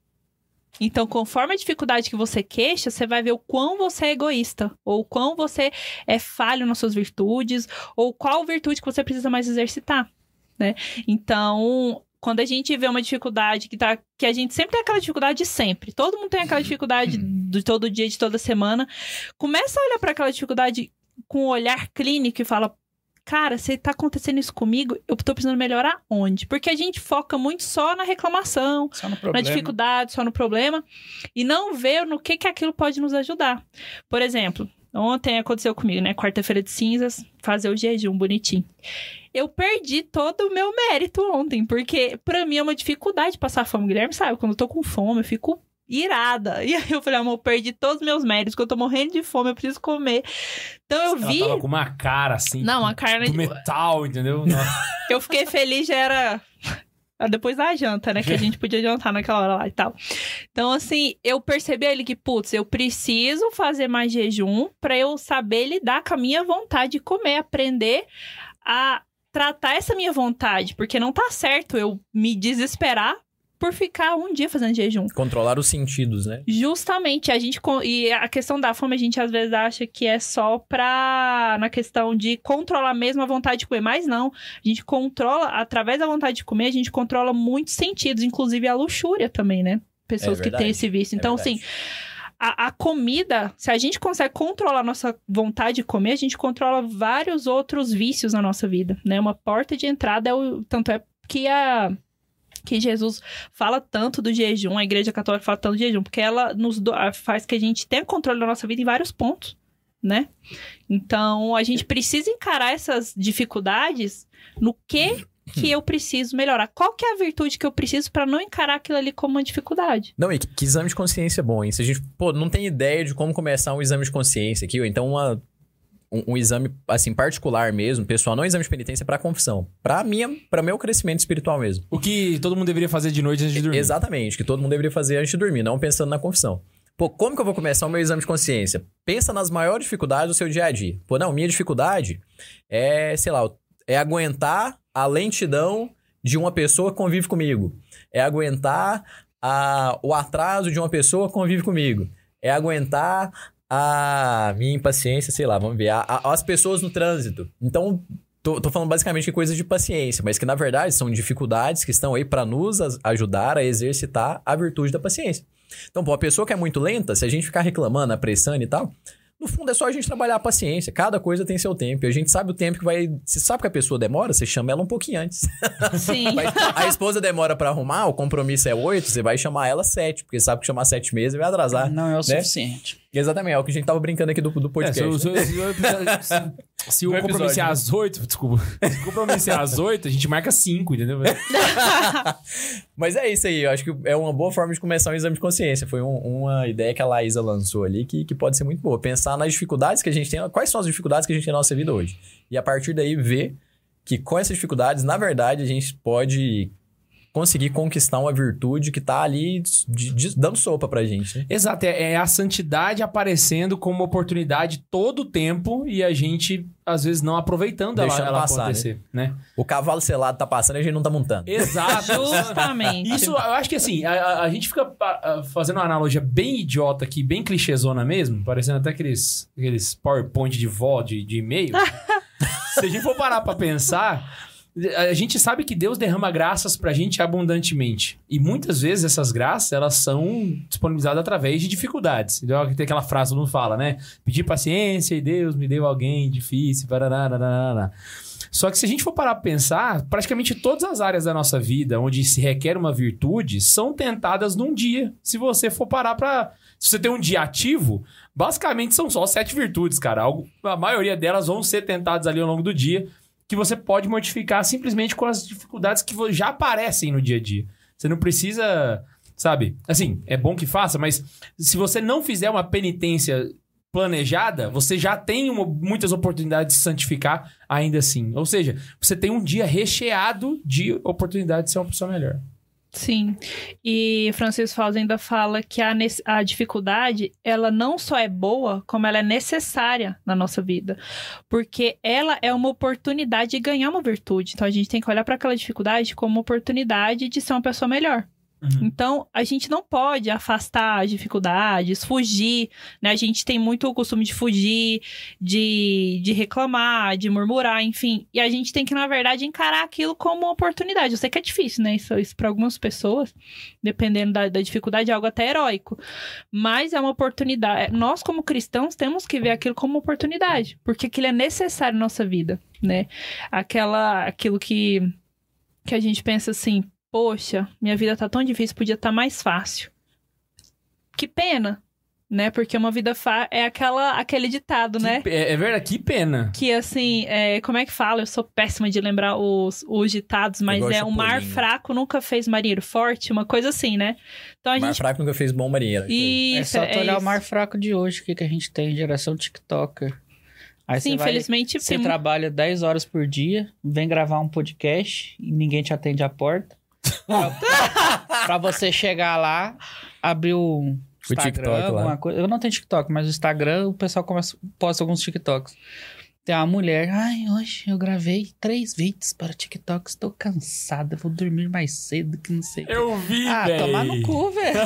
Então, conforme a dificuldade que você queixa, você vai ver o quão você é egoísta, ou o quão você é falho nas suas virtudes, ou qual virtude que você precisa mais exercitar, né? Então, quando a gente vê uma dificuldade que tá... Que a gente sempre tem aquela dificuldade de sempre. Todo mundo tem aquela dificuldade de todo dia, de toda semana. Começa a olhar para aquela dificuldade com um olhar clínico e fala... Cara, se tá acontecendo isso comigo, eu tô precisando melhorar onde? Porque a gente foca muito só na reclamação, só no problema, na dificuldade, só no problema, e não vê no que, que aquilo pode nos ajudar. Por exemplo, ontem aconteceu comigo, né? Quarta-feira de cinzas, fazer o jejum bonitinho. Eu perdi todo o meu mérito ontem, porque pra mim é uma dificuldade passar fome. O Guilherme sabe, quando eu tô com fome, eu fico... irada. E aí eu falei, amor, eu perdi todos os meus méritos, que eu tô morrendo de fome, eu preciso comer. Então eu vi... Ela tava com uma cara, assim... Não, uma cara... de metal, entendeu? Eu fiquei feliz, já era... depois da janta, né? Que a gente podia jantar naquela hora lá e tal. Então, assim, eu percebi ali que, putz, eu preciso fazer mais jejum pra eu saber lidar com a minha vontade de comer, aprender a tratar essa minha vontade, porque não tá certo eu me desesperar por ficar um dia fazendo jejum. Controlar os sentidos, né? Justamente. A gente, e a questão da fome, a gente às vezes acha que é só pra... na questão de controlar mesmo a vontade de comer. Mas não. A gente controla, através da vontade de comer, a gente controla muitos sentidos. Inclusive a luxúria também, né? Pessoas é que têm esse vício. Então, é assim... A, a comida, se a gente consegue controlar a nossa vontade de comer, a gente controla vários outros vícios na nossa vida, né? Uma porta de entrada é o... Tanto é que a... que Jesus fala tanto do jejum, a Igreja Católica fala tanto do jejum, porque ela nos do... faz que a gente tenha controle da nossa vida em vários pontos, né? Então, a gente precisa encarar essas dificuldades no que que eu preciso melhorar. Qual que é a virtude que eu preciso para não encarar aquilo ali como uma dificuldade? Não, e que, que exame de consciência bom, hein? Se a gente, pô, não tem ideia de como começar um exame de consciência aqui, ou então uma... Um, um exame, assim, particular mesmo, pessoal, não é exame de penitência, para confissão. Para minha, para meu crescimento espiritual mesmo. O que todo mundo deveria fazer de noite antes de dormir. Exatamente, que todo mundo deveria fazer antes de dormir, não pensando na confissão. Pô, como que eu vou começar o meu exame de consciência? Pensa nas maiores dificuldades do seu dia a dia. Pô, não, minha dificuldade é, sei lá, é aguentar a lentidão de uma pessoa que convive comigo. É aguentar a, o atraso de uma pessoa que convive comigo. É aguentar... a minha impaciência, sei lá, vamos ver, a, a, as pessoas no trânsito. Então, tô, tô falando basicamente de coisas de paciência, mas que na verdade são dificuldades que estão aí para nos ajudar a exercitar a virtude da paciência. Então, pô, a pessoa que é muito lenta, se a gente ficar reclamando, apressando e tal, no fundo é só a gente trabalhar a paciência, cada coisa tem seu tempo, e a gente sabe o tempo que vai... Você sabe que a pessoa demora, você chama ela um pouquinho antes. Sim. Mas a esposa demora para arrumar, o compromisso é oito, você vai chamar ela sete, porque sabe que chamar sete meses vai atrasar. Não é o né? suficiente. Exatamente, é o que a gente tava brincando aqui do, do podcast. É, se, né? se, se, se, se o compromisso é às oito, desculpa. Se o compromisso é às oito, a gente marca cinco, entendeu? Mas é isso aí, eu acho que é uma boa forma de começar um exame de consciência. Foi um, uma ideia que a Laísa lançou ali que, que pode ser muito boa. Pensar nas dificuldades que a gente tem, quais são as dificuldades que a gente tem na nossa vida hoje. E a partir daí ver que com essas dificuldades, na verdade, a gente pode... conseguir conquistar uma virtude que tá ali de, de, dando sopa pra gente, né? Exato, é, é a santidade aparecendo como uma oportunidade todo o tempo e a gente, às vezes, não aproveitando ela, ela passar, acontecer, né? né? O cavalo selado tá passando e a gente não tá montando. Exato. Justamente. Isso, eu acho que assim, a, a gente fica fazendo uma analogia bem idiota aqui, bem clichêzona mesmo, parecendo até aqueles, aqueles PowerPoint de vó, de, de e-mail. Se a gente for parar pra pensar... A gente sabe que Deus derrama graças pra gente abundantemente. E muitas vezes essas graças, elas são disponibilizadas através de dificuldades. Então, tem aquela frase que todo mundo fala, né? Pedir paciência e Deus me deu alguém difícil. Parará. Só que se a gente for parar pra pensar, praticamente todas as áreas da nossa vida onde se requer uma virtude são tentadas num dia. Se você for parar pra... Se você tem um dia ativo, basicamente são só sete virtudes, cara. A maioria delas vão ser tentadas ali ao longo do dia, que você pode modificar simplesmente com as dificuldades que já aparecem no dia a dia. Você não precisa, sabe? Assim, é bom que faça, mas se você não fizer uma penitência planejada, você já tem uma, muitas oportunidades de se santificar ainda assim. Ou seja, você tem um dia recheado de oportunidade de ser uma pessoa melhor. Sim. E Francisco Fausto ainda fala que a, a dificuldade, ela não só é boa, como ela é necessária na nossa vida. Porque ela é uma oportunidade de ganhar uma virtude. Então, a gente tem que olhar para aquela dificuldade como uma oportunidade de ser uma pessoa melhor. Uhum. Então, a gente não pode afastar as dificuldades, fugir, né? A gente tem muito o costume de fugir, de, de reclamar, de murmurar, enfim. E a gente tem que, na verdade, encarar aquilo como uma oportunidade. Eu sei que é difícil, né? Isso, isso para algumas pessoas, dependendo da, da dificuldade, é algo até heróico. Mas é uma oportunidade. Nós, como cristãos, temos que ver aquilo como uma oportunidade, porque aquilo é necessário na nossa vida, né? Aquela, aquilo que, que a gente pensa assim... Poxa, minha vida tá tão difícil, podia estar mais fácil. Que pena, né? Porque uma vida fácil... Fa... É aquela, aquele ditado, que né? Pe... É verdade, que pena. Que assim, é... como é que fala? Eu sou péssima de lembrar os, os ditados, mas é... O um mar fraco nunca fez marinheiro forte, uma coisa assim, né? Então, a mar gente... fraco nunca fez bom marinheiro. Isso, é só tu é olhar isso. O mar fraco de hoje, o que, que a gente tem, geração TikToker. Aí sim, você infelizmente... Vai... Você sim. Trabalha dez horas por dia, vem gravar um podcast e ninguém te atende à porta. pra, pra você chegar lá, abrir o Instagram, o TikTok, alguma coisa. Eu não tenho TikTok, mas o Instagram, o pessoal começa, posta alguns TikToks. Tem uma mulher, ai, hoje eu gravei três vídeos para o TikTok, estou cansada, vou dormir mais cedo que não sei. Eu vi, velho. Ah, véi. Tomar no cu, velho.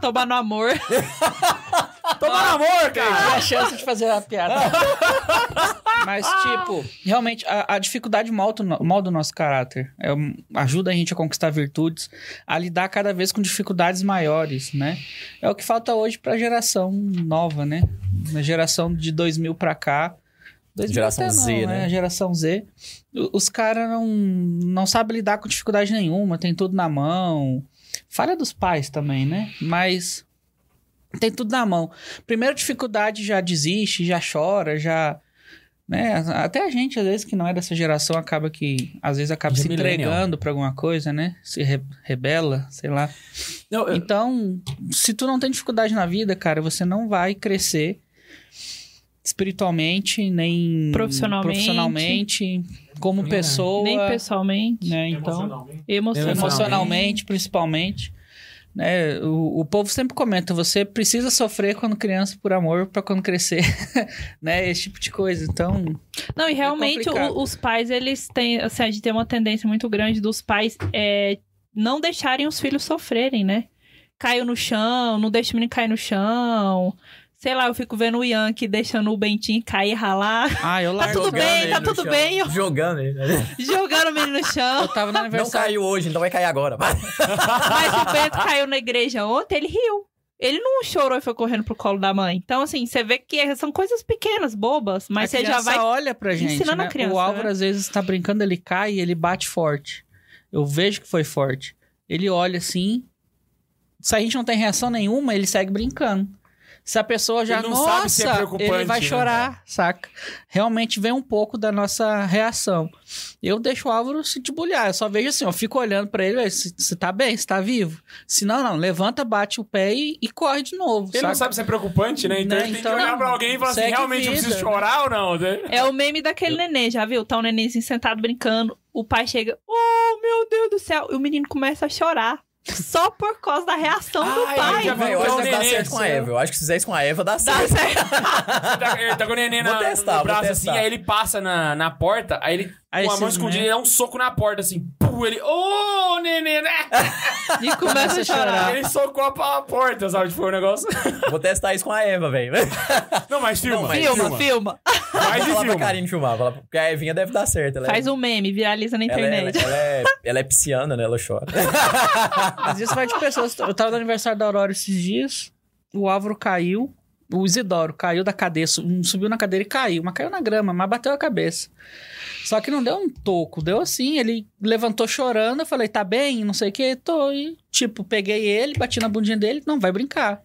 Tomar no amor. Tomar no amor, cara. Perdi a chance de fazer a piada. Mas, tipo, realmente, a, a dificuldade molda molda o nosso caráter. É, ajuda a gente a conquistar virtudes, a lidar cada vez com dificuldades maiores, né? É o que falta hoje para a geração nova, né? Na geração de dois mil para cá, geração Z, não, né? né? Geração Z. Os caras não, não sabem lidar com dificuldade nenhuma, tem tudo na mão. Falha dos pais também, né? Mas tem tudo na mão. Primeira dificuldade já desiste, já chora, já... Né? Até a gente, às vezes, que não é dessa geração, acaba que... Às vezes acaba de se milenial. Entregando pra alguma coisa, né? Se re- rebela, sei lá. Não, eu... Então, se tu não tem dificuldade na vida, cara, você não vai crescer... espiritualmente, nem profissionalmente, profissionalmente como é. pessoa... Nem pessoalmente. Né, então, emocionalmente. Emocionalmente, principalmente. Né, o, o povo sempre comenta, você precisa sofrer quando criança por amor para quando crescer. Né, esse tipo de coisa. Então... Não, e realmente é o, os pais, eles têm... Assim, a gente tem uma tendência muito grande dos pais é, não deixarem os filhos sofrerem, né? Caiu no chão, não deixa o menino cair no chão... Sei lá, eu fico vendo o Ian aqui deixando o Bentinho cair e ralar. Ah, eu largo. Tá tudo bem, tá tudo bem. Eu... Jogando ele. Jogando o menino no chão. Eu tava no aniversário. Não caiu hoje, então vai cair agora. Mas o Bento caiu na igreja ontem, ele riu. Ele não chorou e foi correndo pro colo da mãe. Então, assim, você vê que são coisas pequenas, bobas, mas a você já vai olha pra gente, ensinando né? a criança. O Álvaro, né? Às vezes, tá brincando, ele cai e ele bate forte. Eu vejo que foi forte. Ele olha assim, se a gente não tem reação nenhuma, ele segue brincando. Se a pessoa já, ele não nossa, sabe se é preocupante, ele vai chorar, né? Saca? Realmente vem um pouco da nossa reação. Eu deixo o Álvaro se debulhar, eu só vejo assim, eu fico olhando pra ele, se, se tá bem, se tá vivo. Se não, não, levanta, bate o pé e, e corre de novo, ele saca? Não sabe se é preocupante, né? Então, né? Ele tem então, que olhar não, pra alguém e falar assim, realmente vida, eu preciso chorar ou não? É o meme daquele eu... neném, já viu? Tá um nenenzinho sentado brincando, o pai chega, oh, meu Deus do céu, e o menino começa a chorar. Só por causa da reação ah, do pai. Eu, eu acho que dá certo com a Eva. Eu acho que se fizer isso com a Eva, dá certo. Dá certo. Ele tá com o neném na, testar, no braço assim, aí ele passa na, na porta, aí ele... Aí com a mão escondida, ele dá um soco na porta, assim. Pum, ele... Ô, oh, neném, né? E começa a chorar. Ele socou a porta, sabe? Tipo, o negócio... Vou testar isso com a Eva, velho. Não, mas filma. Não, mas filma, filma. filma. Vai falar pra Karine filmar. Fala, porque a Evinha deve dar certo. Ela faz é... um meme, viraliza na internet. Ela é, ela, ela, é, ela é pisciana, né? Ela chora. Mas isso vai de pessoas. Eu tava no aniversário da Aurora esses dias. O Álvaro caiu. O Isidoro caiu da cadeira, subiu na cadeira e caiu, mas caiu na grama, mas bateu a cabeça. Só que não deu um toco, deu assim, ele levantou chorando, eu falei, tá bem, não sei o que, tô, e tipo, peguei ele, bati na bundinha dele, não, vai brincar.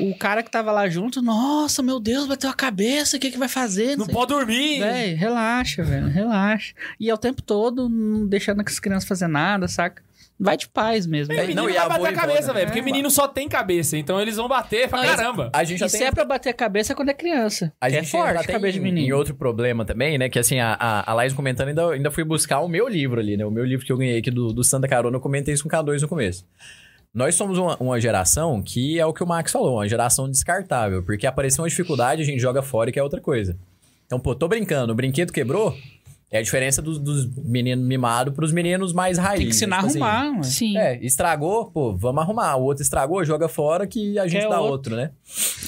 O cara que tava lá junto, nossa, meu Deus, bateu a cabeça, o que que vai fazer? Não, não pode dormir! Véi, relaxa, velho, relaxa. E é o tempo todo, não deixando que as crianças fazerem nada, saca? Vai de paz mesmo. É, não, vai e bater a cabeça, velho. É, porque é, menino só tem cabeça, então eles vão bater pra não, caramba. A gente já e tem... se é pra bater a cabeça é quando é criança. A gente é forte, tem cabeça de menino. E outro problema também, né? Que assim, a, a, a Laís comentando, ainda, ainda fui buscar o meu livro ali, né? O meu livro que eu ganhei aqui do, do Santa Carona, eu comentei isso com o K dois no começo. Nós somos uma, uma geração que é o que o Max falou, uma geração descartável. Porque apareceu uma dificuldade, a gente joga fora e quer outra coisa. Então, pô, tô brincando, o brinquedo quebrou... É a diferença dos, dos meninos mimados pros meninos mais raiz. Tem que ensinar tipo a arrumar, assim. Sim. É, estragou, pô, vamos arrumar. O outro estragou, joga fora que a gente é dá outro, outro, né?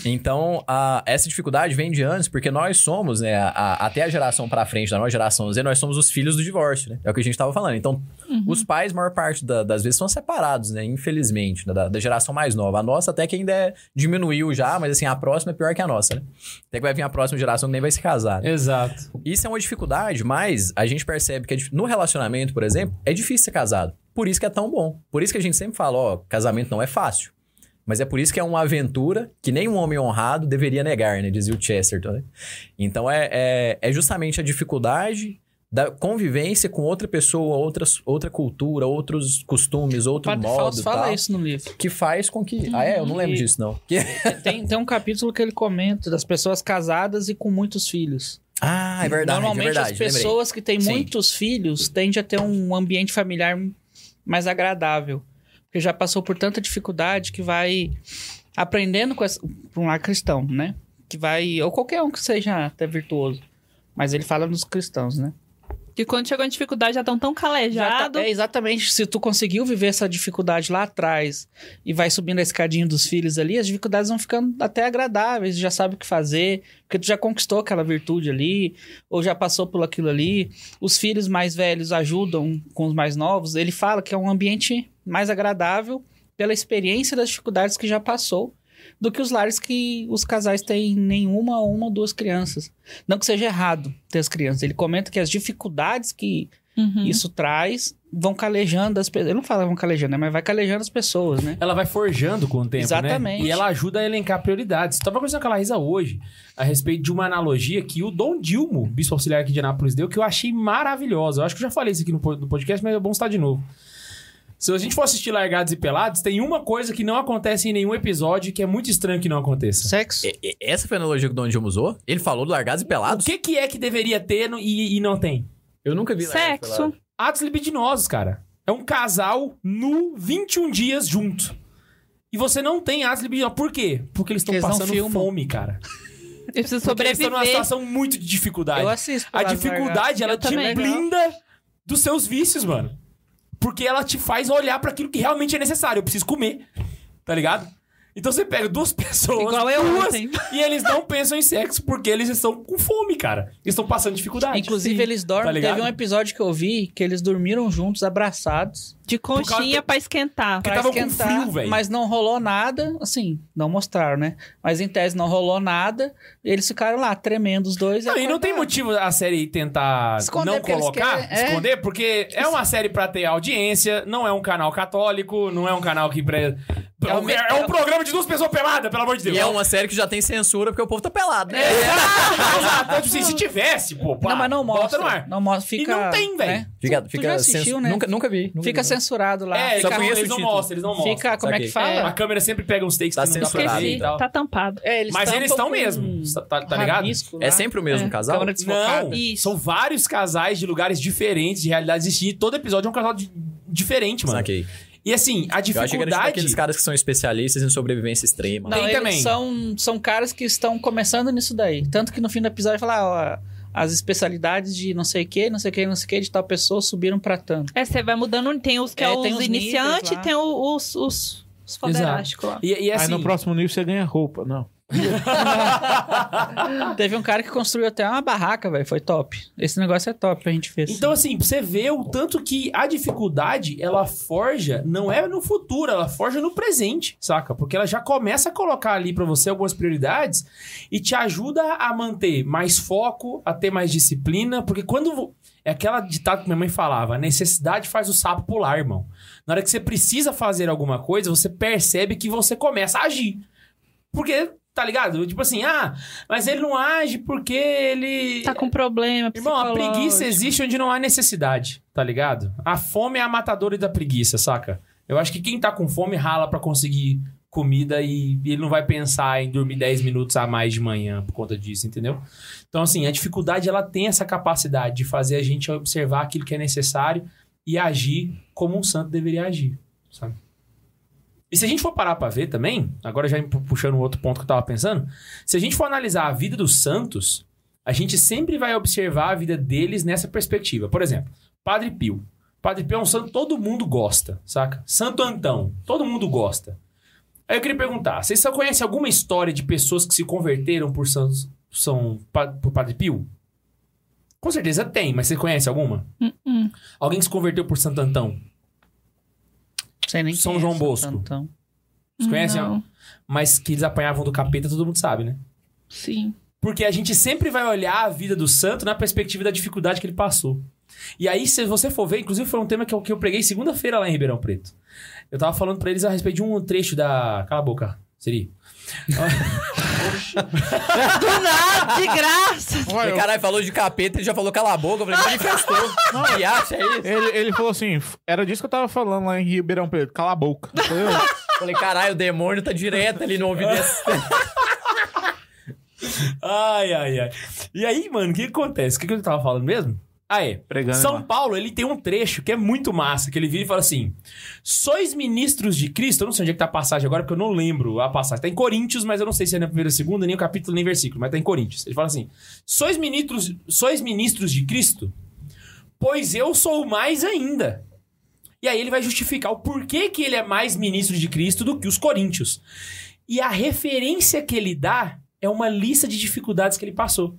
Então, a, essa dificuldade vem de antes, porque nós somos, né, a, até a geração pra frente da nossa geração Z, nós somos os filhos do divórcio, né? É o que a gente tava falando. Então, uhum. Os pais, maior parte da, das vezes, são separados, né? Infelizmente, da, da geração mais nova. A nossa até que ainda é, diminuiu já, mas assim, a próxima é pior que a nossa, né? Até que vai vir a próxima geração que nem vai se casar, né? Exato. Isso é uma dificuldade, mas a gente percebe que no relacionamento, por exemplo, é difícil ser casado. Por isso que é tão bom. Por isso que a gente sempre fala, ó, casamento não é fácil. Mas é por isso que é uma aventura que nenhum homem honrado deveria negar, né? Dizia o Chesterton, né? Então, é, é, é justamente a dificuldade da convivência com outra pessoa, outras, outra cultura, outros costumes, outro modo. O Padre Fausto fala isso no livro. Que faz com que... Hum, ah, é? Eu não lembro disso, não. tem, tem um capítulo que ele comenta das pessoas casadas e com muitos filhos. Ah, é verdade. Normalmente é verdade, as pessoas lembrei. Que têm Sim. muitos filhos tendem a ter um ambiente familiar mais agradável. Porque já passou por tanta dificuldade que vai aprendendo com essa, por um lado cristão, né? Que vai, ou qualquer um que seja até virtuoso. Mas ele fala nos cristãos, né? Que quando chegou em dificuldade já estão tão calejados. Tá, é, exatamente. Se tu conseguiu viver essa dificuldade lá atrás e vai subindo a escadinha dos filhos ali, as dificuldades vão ficando até agradáveis, já sabe o que fazer, porque tu já conquistou aquela virtude ali, ou já passou por aquilo ali. Os filhos mais velhos ajudam com os mais novos. Ele fala que é um ambiente mais agradável pela experiência das dificuldades que já passou, do que os lares que os casais têm nenhuma, uma ou duas crianças. Não que seja errado ter as crianças. Ele comenta que as dificuldades que uhum. isso traz vão calejando as pessoas. Eu não falo vão calejando, né? Mas vai calejando as pessoas, né? Ela vai forjando com o tempo, exatamente, né? E ela ajuda a elencar prioridades. Estava conversando com a Laísa hoje a respeito de uma analogia que o Dom Dilmo, bispo auxiliar aqui de Anápolis, deu, que eu achei maravilhosa. Eu acho que eu já falei isso aqui no podcast, mas é bom estar de novo. Se a gente for assistir Largados e Pelados, tem uma coisa que não acontece em nenhum episódio que é muito estranho que não aconteça. Sexo. E, essa foi a analogia que o Dom Dilma usou? Ele falou do Largados e Pelados? O que, que é que deveria ter no, e, e não tem? Eu nunca vi Largados e Pelados. Sexo. Atos libidinosos, cara. É um casal nu, vinte e um dias junto. E você não tem atos libidinosos. Por quê? Porque eles estão passando fome, cara. Eu preciso sobreviver. Eles estão numa situação muito de dificuldade. Eu assisto. A dificuldade, ela te blinda dos seus vícios, mano. Porque ela te faz olhar para aquilo que realmente é necessário. Eu preciso comer, tá ligado? Então você pega duas pessoas, igual eu, duas, assim. E eles não pensam em sexo porque eles estão com fome, cara. Eles estão passando dificuldade. Inclusive, sim, eles dormem. Tá, teve um episódio que eu vi que eles dormiram juntos, abraçados. De conchinha de... pra esquentar. Porque estavam com frio, velho. Mas não rolou nada. Assim, não mostraram, né? Mas em tese não rolou nada. Eles ficaram lá, tremendo os dois. Não, e não tem motivo a série tentar esconder, não colocar, querem... esconder, é. Porque é uma série pra ter audiência, não é um canal católico, não é um canal que... Pre... É um, é um programa de duas pessoas peladas, pelo amor de Deus. E é uma série que já tem censura porque o povo tá pelado, né? Exato. É. Se tivesse, pô, pá, não, mas não mostra, bota no ar. Não mostra, fica... E não tem, velho. Fica, fica, tu já assistiu, censur... né? Nunca, nunca vi. Nunca fica vi. Censurado lá. É, fica, só eles não mostram, eles não mostram. Fica, como Saquei. É que fala? É. A câmera sempre pega uns takes tá que não censurado e tal. Tá tampado. É, eles mas eles estão mesmo, tá, tá ligado? É sempre o mesmo é. casal? Não, são vários casais de lugares diferentes, de realidades distintas. Todo episódio é um casal diferente, mano. Saquei. E assim, a dificuldade... Eu acho que era tipo aqueles caras que são especialistas em sobrevivência extrema. Não, tem também. São, são caras que estão começando nisso daí. Tanto que no fim do episódio fala, ó, as especialidades de não sei o que, não sei o que, não sei o que, de tal pessoa subiram pra tanto. É, você vai mudando. Tem os que é, é os, os iniciantes, tem os, os, os foderásticos lá. E, e assim... Aí no próximo nível você ganha roupa, não. Teve um cara que construiu até uma barraca, velho. Foi top. Esse negócio é top que a gente fez. Então, assim, pra você ver o tanto que a dificuldade, ela forja, não é no futuro, ela forja no presente, saca? Porque ela já começa a colocar ali pra você algumas prioridades e te ajuda a manter mais foco, a ter mais disciplina, porque quando... É aquela ditado que minha mãe falava, a necessidade faz o sapo pular, irmão. Na hora que você precisa fazer alguma coisa, você percebe que você começa a agir. Porque... Tá ligado? Tipo assim, ah, mas ele não age porque ele... Tá com problema psicológico. Irmão, a preguiça existe onde não há necessidade, tá ligado? A fome é a matadora da preguiça, saca? Eu acho que quem tá com fome rala pra conseguir comida e ele não vai pensar em dormir dez minutos a mais de manhã por conta disso, entendeu? Então, assim, a dificuldade, ela tem essa capacidade de fazer a gente observar aquilo que é necessário e agir como um santo deveria agir, sabe? E se a gente for parar pra ver também, agora já puxando outro ponto que eu tava pensando, se a gente for analisar a vida dos santos, a gente sempre vai observar a vida deles nessa perspectiva. Por exemplo, Padre Pio. Padre Pio é um santo que todo mundo gosta, saca? Santo Antão, todo mundo gosta. Aí eu queria perguntar, vocês só conhecem alguma história de pessoas que se converteram por, santos, são, por Padre Pio? Com certeza tem, mas você conhece alguma? Uh-uh. Alguém que se converteu por Santo Antão? São João Bosco. Tantão. Vocês conhecem? Não. Mas que eles apanhavam do capeta, todo mundo sabe, né? Sim. Porque a gente sempre vai olhar a vida do santo na perspectiva da dificuldade que ele passou. E aí, se você for ver, inclusive foi um tema que eu, que eu preguei segunda-feira lá em Ribeirão Preto. Eu tava falando pra eles a respeito de um trecho da... Cala a boca, seria... Do nada, de graça. Ué, eu... Caralho, falou de capeta e já falou cala a boca. Eu falei, manifestou. Não, que acha é isso? Ele, ele falou assim: era disso que eu tava falando lá em Ribeirão Preto, cala a boca. Eu falei, caralho, o demônio tá direto ali no ouvido desse. Ai, ai, ai. E aí, mano, o que acontece? O que, que eu tava falando mesmo? Ah, é. Pregando São lá. Paulo, ele tem um trecho que é muito massa, que ele vira e fala assim: sois ministros de Cristo. Eu não sei onde é que tá a passagem agora, porque eu não lembro a passagem. Tá em Coríntios, mas eu não sei se é na primeira, segunda, nem o capítulo, nem o versículo, mas tá em Coríntios. Ele fala assim: sois ministros, sois ministros de Cristo, pois eu sou mais ainda. E aí ele vai justificar o porquê que ele é mais ministro de Cristo do que os coríntios. E a referência que ele dá é uma lista de dificuldades que ele passou.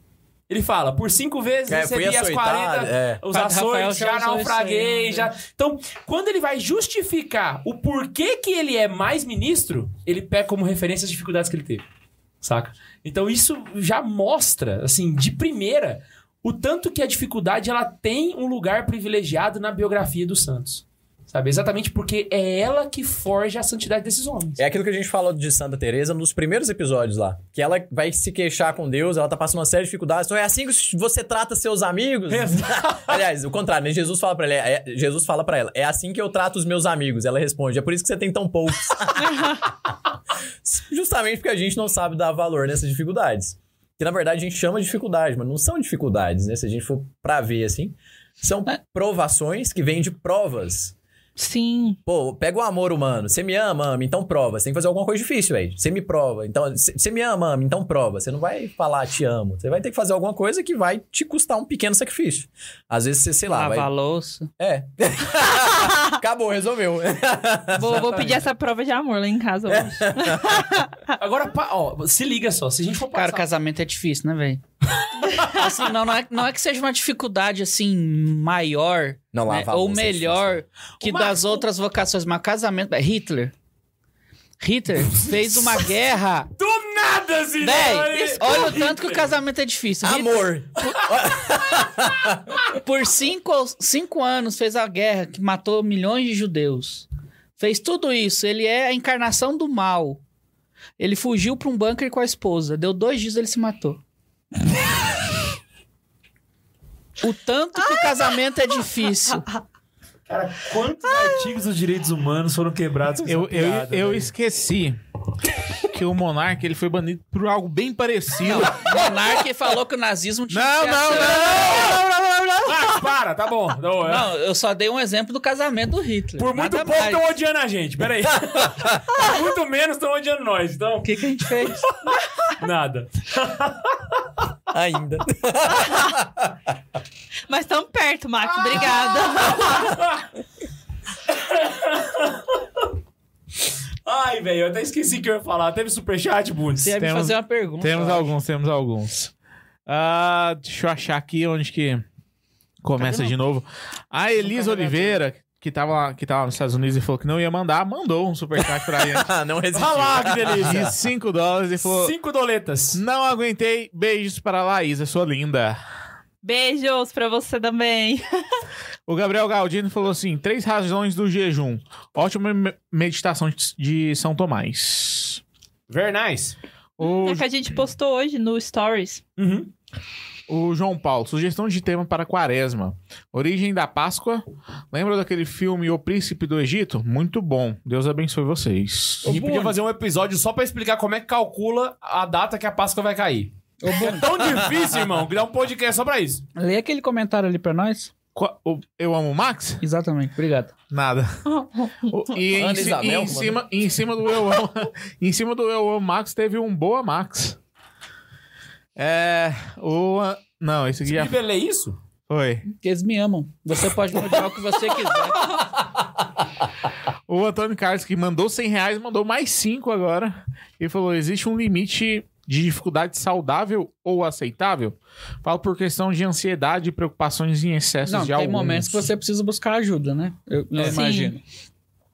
Ele fala, por cinco vezes é, recebi as quarenta, é. os açoites, já naufraguei, aí, já... Né? Então, quando ele vai justificar o porquê que ele é mais ministro, ele pega como referência as dificuldades que ele teve, saca? Então, isso já mostra, assim, de primeira, o tanto que a dificuldade ela tem um lugar privilegiado na biografia dos santos. Sabe? Exatamente porque é ela que forja a santidade desses homens. É aquilo que a gente falou de Santa Teresa nos primeiros episódios lá. Que ela vai se queixar com Deus, ela tá passando uma série de dificuldades. Então é assim que você trata seus amigos? Aliás, o contrário, né? Jesus fala pra ela, é, Jesus fala pra ela, é assim que eu trato os meus amigos. Ela responde, é por isso que você tem tão poucos. Justamente porque a gente não sabe dar valor nessas dificuldades. Que na verdade a gente chama de dificuldade, mas não são dificuldades, né? Se a gente for pra ver assim, são provações que vêm de provas. Sim. Pô, pega o amor humano. Você me ama, ama, então prova. Você tem que fazer alguma coisa difícil, velho. Você me prova. Então, você me ama, ama, então prova. Você não vai falar te amo. Você vai ter que fazer alguma coisa que vai te custar um pequeno sacrifício. Às vezes você, sei lá... Lavar vai... louça. É. Acabou, resolveu. Vou, vou pedir essa prova de amor lá em casa hoje. É. Agora, ó, se liga só. Se a gente for passar... Cara, casamento é difícil, né, velho? Assim, não, não, é, não é que seja uma dificuldade, assim, maior... Não, lá, né? Ou melhor que Max, das outras vocações. Mas casamento... Hitler. Hitler fez uma guerra... Do nada, Zidane! Né? Olha o tanto que o casamento é difícil. Amor! Hitler, por cinco, cinco anos fez a guerra que matou milhões de judeus. Fez tudo isso. Ele é a encarnação do mal. Ele fugiu para um bunker com a esposa. Deu dois dias e ele se matou. O tanto que o casamento é difícil. Cara, quantos artigos dos direitos humanos foram quebrados com essa piada? Eu, eu esqueci que o monarca, ele foi banido por algo bem parecido. O monarca falou que o nazismo tinha... Não, não, não, não, não, não, não. Ah, para, tá bom. Não, é. não, eu só dei um exemplo do casamento do Hitler. Por muito pouco estão odiando a gente, peraí. Por muito menos estão odiando nós, então... O que que a gente fez? Nada. Ainda. Mas tão perto, Max. Obrigada. Ai, velho, eu até esqueci que eu ia falar. Teve superchat, Bundes? Você ia me fazer uma pergunta. Temos alguns, temos alguns. Uh, deixa eu achar aqui onde que começa. Cadê de não? novo. A Elisa Oliveira... Que tava, que tava nos Estados Unidos e falou que não ia mandar, mandou um superchat pra Ian. Ah, não resistiu. Olha lá, que delícia. De cinco dólares e falou... cinco doletas. Não aguentei. Beijos para a Laísa, sua linda. Beijos pra você também. O Gabriel Galdino falou assim... Três razões do jejum. Ótima me- meditação de São Tomás. Very nice. O... É que a gente postou hoje no Stories. Uhum. O João Paulo, sugestão de tema para quaresma. Origem da Páscoa. Lembra daquele filme O Príncipe do Egito? Muito bom. Deus abençoe vocês. A gente podia fazer um episódio só para explicar como é que calcula a data que a Páscoa vai cair. É tão difícil, irmão, que dá um podcast só para isso. Lê aquele comentário ali para nós. Eu amo o Max? Exatamente, obrigado. Nada. E em, Isabel, e em, cima, em cima do Eu Amo em cima do Eu Amo Max, teve um Boa Max. É... O... Não, esse aqui já... Você lê isso? Foi. Porque eles me amam. Você pode mudar o que você quiser. O Antônio Carlos, que mandou cem reais, mandou mais cinco agora. E falou, existe um limite de dificuldade saudável ou aceitável? Falo por questão de ansiedade e preocupações em excessos não, de alguns. Não, tem momentos que você precisa buscar ajuda, né? Eu, eu imagino.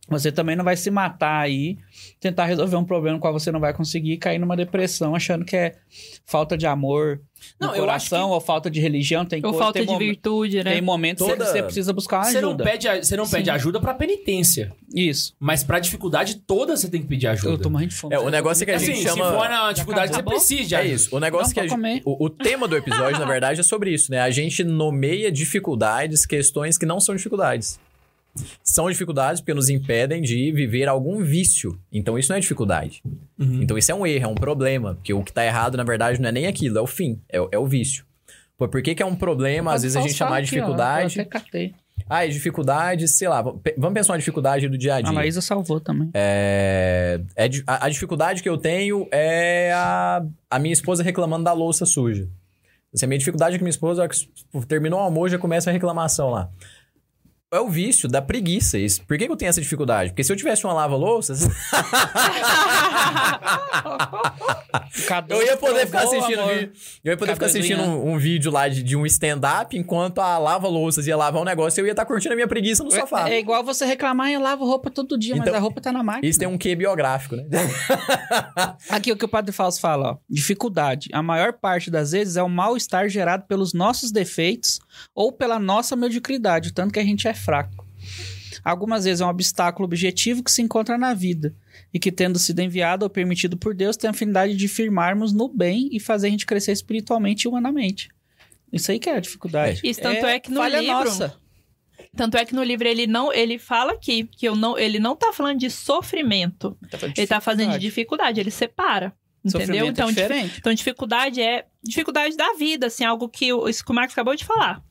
Você também não vai se matar aí, tentar resolver um problema no qual você não vai conseguir e cair numa depressão achando que é falta de amor no não, coração eu acho que... ou falta de religião. Tem ou coisa, falta tem de mom... virtude, né? Tem momentos Toda... que você precisa buscar ajuda. Você não pede, a... você não pede ajuda pra penitência. Isso. Mas pra dificuldade toda você tem que pedir ajuda. Eu tô morrendo de fome. É, o negócio é que a gente assim, chama... Se for na dificuldade você precisa. É isso. O negócio não, que a gente... o, o tema do episódio, na verdade, é sobre isso, né? A gente nomeia dificuldades, questões que não são dificuldades. São dificuldades porque nos impedem de viver algum vício. Então, isso não é dificuldade. Uhum. Então, isso é um erro, é um problema. Porque o que está errado, na verdade, não é nem aquilo, é o fim, é, é o vício. Pô, por que que é um problema, às vezes a gente chamar de dificuldade... Ó, eu até catei. Ah, e dificuldade, sei lá, vamos pensar uma dificuldade do dia a dia. A Laísa salvou também. É, é a, a dificuldade que eu tenho é a, a minha esposa reclamando da louça suja. Assim, a minha dificuldade é que minha esposa terminou o almoço e já começa a reclamação lá. É o vício da preguiça. Isso. Por que que eu tenho essa dificuldade? Porque se eu tivesse uma lava-louças... eu ia poder ficar assistindo, um vídeo, eu ia poder ficar assistindo um, um vídeo lá de, de um stand-up enquanto a lava-louças ia lavar um negócio e eu ia estar tá curtindo a minha preguiça no sofá. É, é igual você reclamar e eu lavo roupa todo dia, então, mas a roupa tá na máquina. Isso tem um quê biográfico, né? Aqui o que o Padre Fausto fala, ó. Dificuldade. A maior parte das vezes é o mal-estar gerado pelos nossos defeitos ou pela nossa mediocridade, tanto que a gente é fraco. Algumas vezes é um obstáculo objetivo que se encontra na vida e que, tendo sido enviado ou permitido por Deus, tem a afinidade de firmarmos no bem e fazer a gente crescer espiritualmente e humanamente. Isso aí que é a dificuldade. Isso, tanto é, é que no livro... Nossa. Tanto é que no livro ele não, ele fala aqui que eu não, ele não tá falando de sofrimento. Ele tá, ele tá fazendo de dificuldade, ele separa. Entendeu? Então, é dif, então, dificuldade é dificuldade da vida, assim, algo que o, que o Max acabou de falar.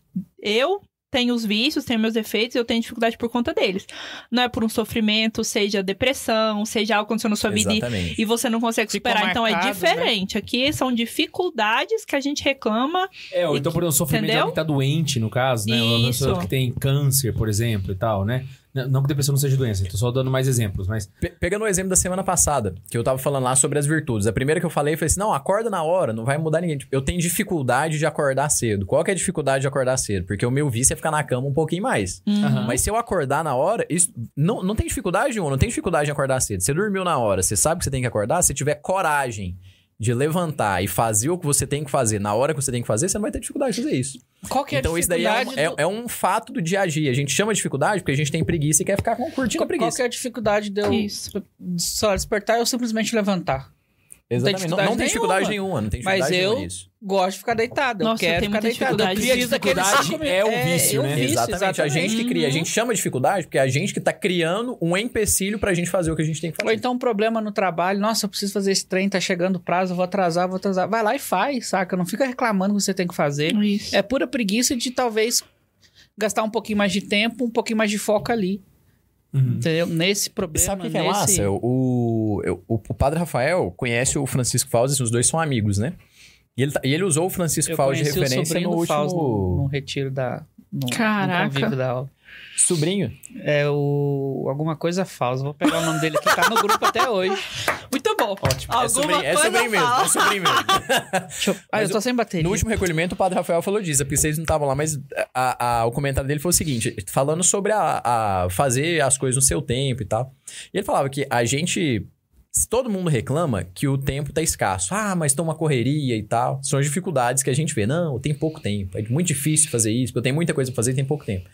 Eu... tenho os vícios, tenho meus defeitos, eu tenho dificuldade por conta deles. Não é por um sofrimento, seja depressão, seja algo que aconteceu na sua vida e, e você não consegue superar. Marcado, então é diferente. Né? Aqui são dificuldades que a gente reclama. É, ou então que, por um sofrimento de alguém que tá doente, no caso, né? Uma pessoa que tem câncer, por exemplo, e tal, né? Não que depressão não seja doença, estou só dando mais exemplos, mas... Pe- pegando o exemplo da semana passada, que eu tava falando lá sobre as virtudes. A primeira que eu falei foi assim, não, acorda na hora, não vai mudar ninguém. Eu tenho dificuldade de acordar cedo. Qual que é a dificuldade de acordar cedo? Porque o meu vício é ficar na cama um pouquinho mais. Uhum. Mas se eu acordar na hora, isso não, não tem dificuldade nenhuma, não tem dificuldade de acordar cedo. Você dormiu na hora, você sabe que você tem que acordar, se tiver coragem de levantar e fazer o que você tem que fazer na hora que você tem que fazer, você não vai ter dificuldade de fazer isso. Qual que é a então, dificuldade? Então, isso daí é um, do... é, é um fato do dia a dia. A gente chama de dificuldade porque a gente tem preguiça e quer ficar curtindo a preguiça. Qual que é a dificuldade de eu só despertar e eu simplesmente levantar? Exatamente. Não, não tem dificuldade nenhuma. Não tem dificuldade nenhuma. Mas eu nisso. Gosto de ficar deitado. Nossa, eu quero ficar deitado. Eu crio a dificuldade é o vício, é, né? É o vício, exatamente. exatamente. A gente que cria. A gente chama de dificuldade porque é a gente que tá criando um empecilho pra gente fazer o que a gente tem que fazer. Ou então um problema no trabalho. Nossa, eu preciso fazer esse trem, tá chegando o prazo, eu vou atrasar, vou atrasar. Vai lá e faz, saca? Não fica reclamando que você tem que fazer. Isso. É pura preguiça de talvez gastar um pouquinho mais de tempo, um pouquinho mais de foco ali. Uhum. Entendeu? Nesse problema. E sabe o que, que é nesse... massa? O, o, o Padre Rafael conhece o Francisco Fauzi, assim, os dois são amigos, né? E ele, e ele usou o Francisco eu Fauzi de referência no último... No, no retiro da... No, Caraca! No da aula. Sobrinho? É o... Alguma coisa Fauzi. Vou pegar o nome dele que tá no grupo até hoje. Muito bom! Ótimo. É sobrinho, é sobrinho mesmo, é sobrinho mesmo. Eu... Ah, eu tô o, sem bateria. No último recolhimento, o Padre Rafael falou disso. Porque vocês não estavam lá, mas a, a, o comentário dele foi o seguinte. Falando sobre a, a fazer as coisas no seu tempo e tal. E ele falava que a gente... Todo mundo reclama que o tempo tá escasso. Ah, mas tem uma correria e tal. São as dificuldades que a gente vê. Não, tem pouco tempo. É muito difícil fazer isso, porque eu tenho muita coisa pra fazer e tem pouco tempo.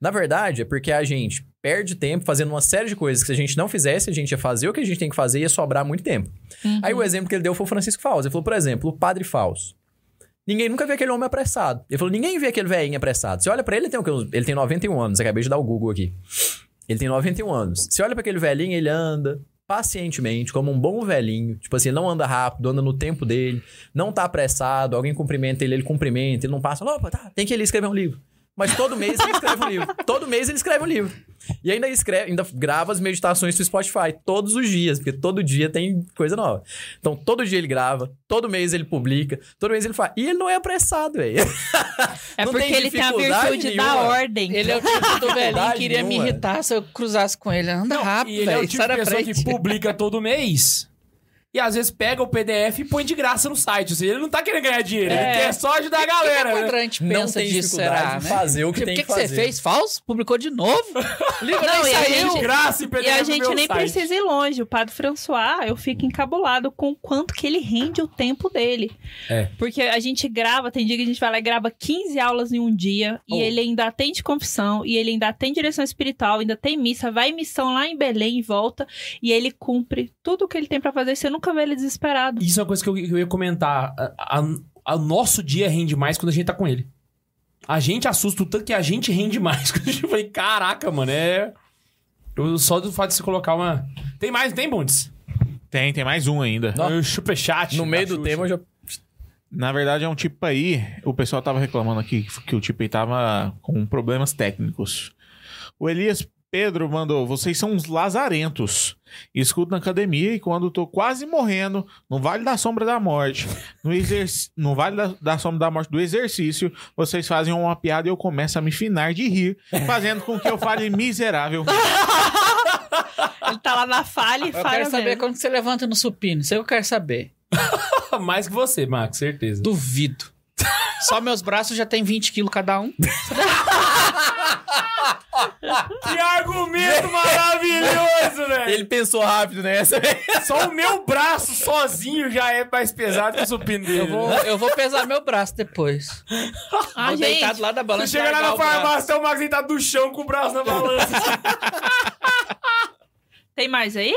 Na verdade, é porque a gente perde tempo fazendo uma série de coisas que se a gente não fizesse, a gente ia fazer o que a gente tem que fazer e ia sobrar muito tempo. Uhum. Aí o exemplo que ele deu foi o Francisco Fauzi. Ele falou, por exemplo, o Padre Fauzi. Ninguém nunca vê aquele homem apressado. Ele falou, ninguém vê aquele velhinho apressado. Você olha pra ele, ele tem, ele tem noventa e um anos. Acabei de dar o Google aqui. Ele tem noventa e um anos. Você olha pra aquele velhinho, ele anda... pacientemente, como um bom velhinho. Tipo assim, ele não anda rápido, anda no tempo dele, não tá apressado, alguém cumprimenta ele, ele cumprimenta, ele não passa, opa, tá, tem que ele escrever um livro. Mas todo mês ele escreve um livro. Todo mês ele escreve um livro. E ainda escreve, ainda grava as meditações pro Spotify todos os dias, porque todo dia tem coisa nova. Então, todo dia ele grava, todo mês ele publica, todo mês ele fala. E ele não é apressado, velho. É porque tem ele tem a virtude nenhuma. Da ordem. Ele é o tipo do velhinho que queria me irritar se eu cruzasse com ele. Anda não, rápido, velho. Ele é o tipo de pessoa frente. Que publica todo mês. E às vezes pega o P D F e põe de graça no site. Ou seja, ele não tá querendo ganhar dinheiro. É. Ele quer só ajudar a galera. O quadrante né? pensa não tem disso, será? Né? Fazer o que, tipo, tem que, que fazer. O que você fez? Falso? Publicou de novo? Livro não, nem saiu. Gente, graça e P D F. E a gente nem site. Precisa ir longe. O Padre François, eu fico encabulado com o quanto que ele rende o tempo dele. É. Porque a gente grava, tem dia que a gente vai lá e grava quinze aulas em um dia. Oh. E ele ainda atende confissão. E ele ainda atende direção espiritual. Ainda tem missa. Vai em missão lá em Belém e volta. E ele cumpre tudo o que ele tem pra fazer. Você não nunca vê ele desesperado. Isso é uma coisa que eu, que eu ia comentar. O nosso dia rende mais quando a gente tá com ele. A gente assusta o tanto que a gente rende mais. Quando a gente fala, caraca, mano, é... Eu, só do fato de você colocar uma... Tem mais, tem, Bundes? Tem, tem mais um ainda. Nossa. Superchat. No meio do tema eu já... Na verdade, é um tipo aí... O pessoal tava reclamando aqui que o tipo aí tava com problemas técnicos. O Elias Pedro mandou... Vocês são uns lazarentos. Escuto na academia e quando tô quase morrendo, no Vale da Sombra da Morte, no, exer... no Vale da... da Sombra da Morte do exercício, vocês fazem uma piada e eu começo a me finar de rir, fazendo com que eu fale miserável. Ele tá lá na falha e fala. Eu quero saber mesmo. Quando você levanta no supino. Isso eu quero saber. Mais que você, Max, certeza. Duvido. Só meus braços já tem vinte quilos cada um. Que argumento maravilhoso, velho. Ele pensou rápido nessa. Só o meu braço sozinho já é mais pesado que o supino dele. Eu vou, eu vou pesar meu baço depois. Ah, vou gente. Deitado lá da balança. Você chega lá na farmácia, o Max deitado do chão com o braço na balança. Tem mais aí?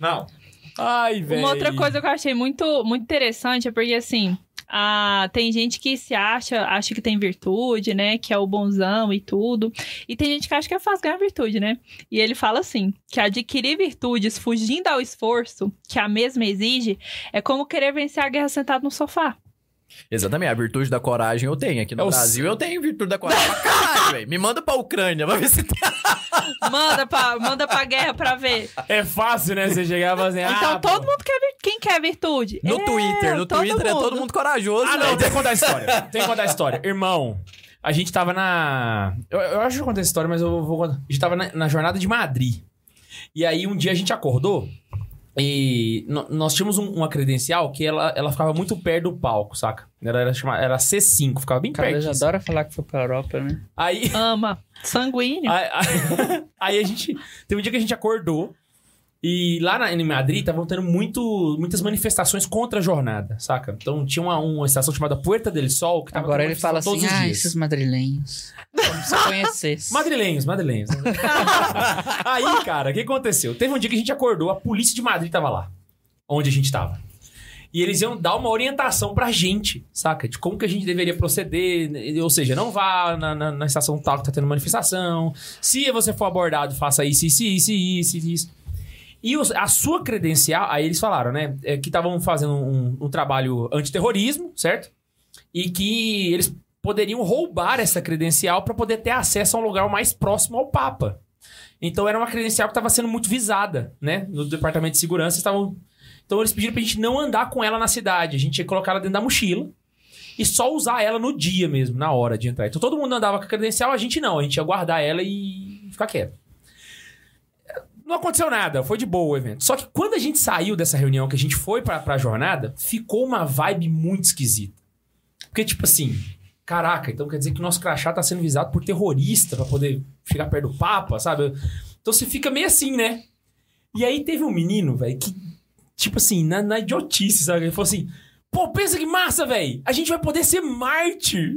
Não. Ai, velho. Uma outra coisa que eu achei muito, muito interessante é porque, assim, a, tem gente que se acha, acha que tem virtude, né? Que é o bonzão e tudo. E tem gente que acha que é fácil ganhar virtude, né? E ele fala assim, que adquirir virtudes fugindo ao esforço, que a mesma exige, é como querer vencer a guerra sentado no sofá. Exatamente, a virtude da coragem eu tenho. Aqui no eu Brasil sei. Eu tenho virtude da coragem pra caralho, velho. Me manda pra Ucrânia, vai ver se tem... Manda pra, manda pra guerra pra ver. É fácil, né? Você chegar e falar assim... Então, ah, todo pô. mundo quer... Quem quer virtude? No é, Twitter. No Twitter mundo. É todo mundo corajoso. Ah, não. Tem que contar a história. Tem que contar a história. Irmão, a gente tava na... Eu, eu acho que eu contei essa história, mas eu vou contar. A gente tava na, na jornada de Madrid. E aí, um dia a gente acordou e... No, nós tínhamos um, uma credencial que ela, ela ficava muito perto do palco, saca? Ela era, chamada, era C cinco, ficava bem perto. Ela adora falar que foi pra Europa, né? Aí... Ama. Sanguíneo. Aí, aí, aí a gente... Teve um dia que a gente acordou e lá na, em Madrid estavam tendo muito, muitas manifestações contra a jornada, saca? Então tinha uma, uma estação chamada Puerta del Sol que tava... Agora ele fala assim, ah, esses madrilenhos. Como se conhecesse. Madrilenhos, madrilenhos. Aí, cara, o que aconteceu? Teve um dia que a gente acordou, a polícia de Madrid tava lá, onde a gente tava. E eles iam dar uma orientação pra gente, saca? De como que a gente deveria proceder, ou seja, não vá na, na, na estação tal que tá tendo manifestação, se você for abordado, faça isso, isso, isso, isso, isso. E os, a sua credencial, aí eles falaram, né? É, que estavam fazendo um, um trabalho antiterrorismo, certo? E que eles poderiam roubar essa credencial pra poder ter acesso a um lugar mais próximo ao Papa. Então era uma credencial que tava sendo muito visada, né? No Departamento de Segurança estavam... Então, eles pediram pra gente não andar com ela na cidade. A gente ia colocar ela dentro da mochila e só usar ela no dia mesmo, na hora de entrar. Então, todo mundo andava com a credencial, a gente não. A gente ia guardar ela e ficar quieto. Não aconteceu nada, foi de boa o evento. Só que quando a gente saiu dessa reunião, que a gente foi pra, pra jornada, ficou uma vibe muito esquisita. Porque, tipo assim, caraca, então quer dizer que o nosso crachá tá sendo visado por terrorista pra poder chegar perto do Papa, sabe? Então, você fica meio assim, né? E aí, teve um menino, velho, que... Tipo assim, na, na idiotice, sabe? Ele falou assim, pô, pensa que massa, velho. A gente vai poder ser mártir.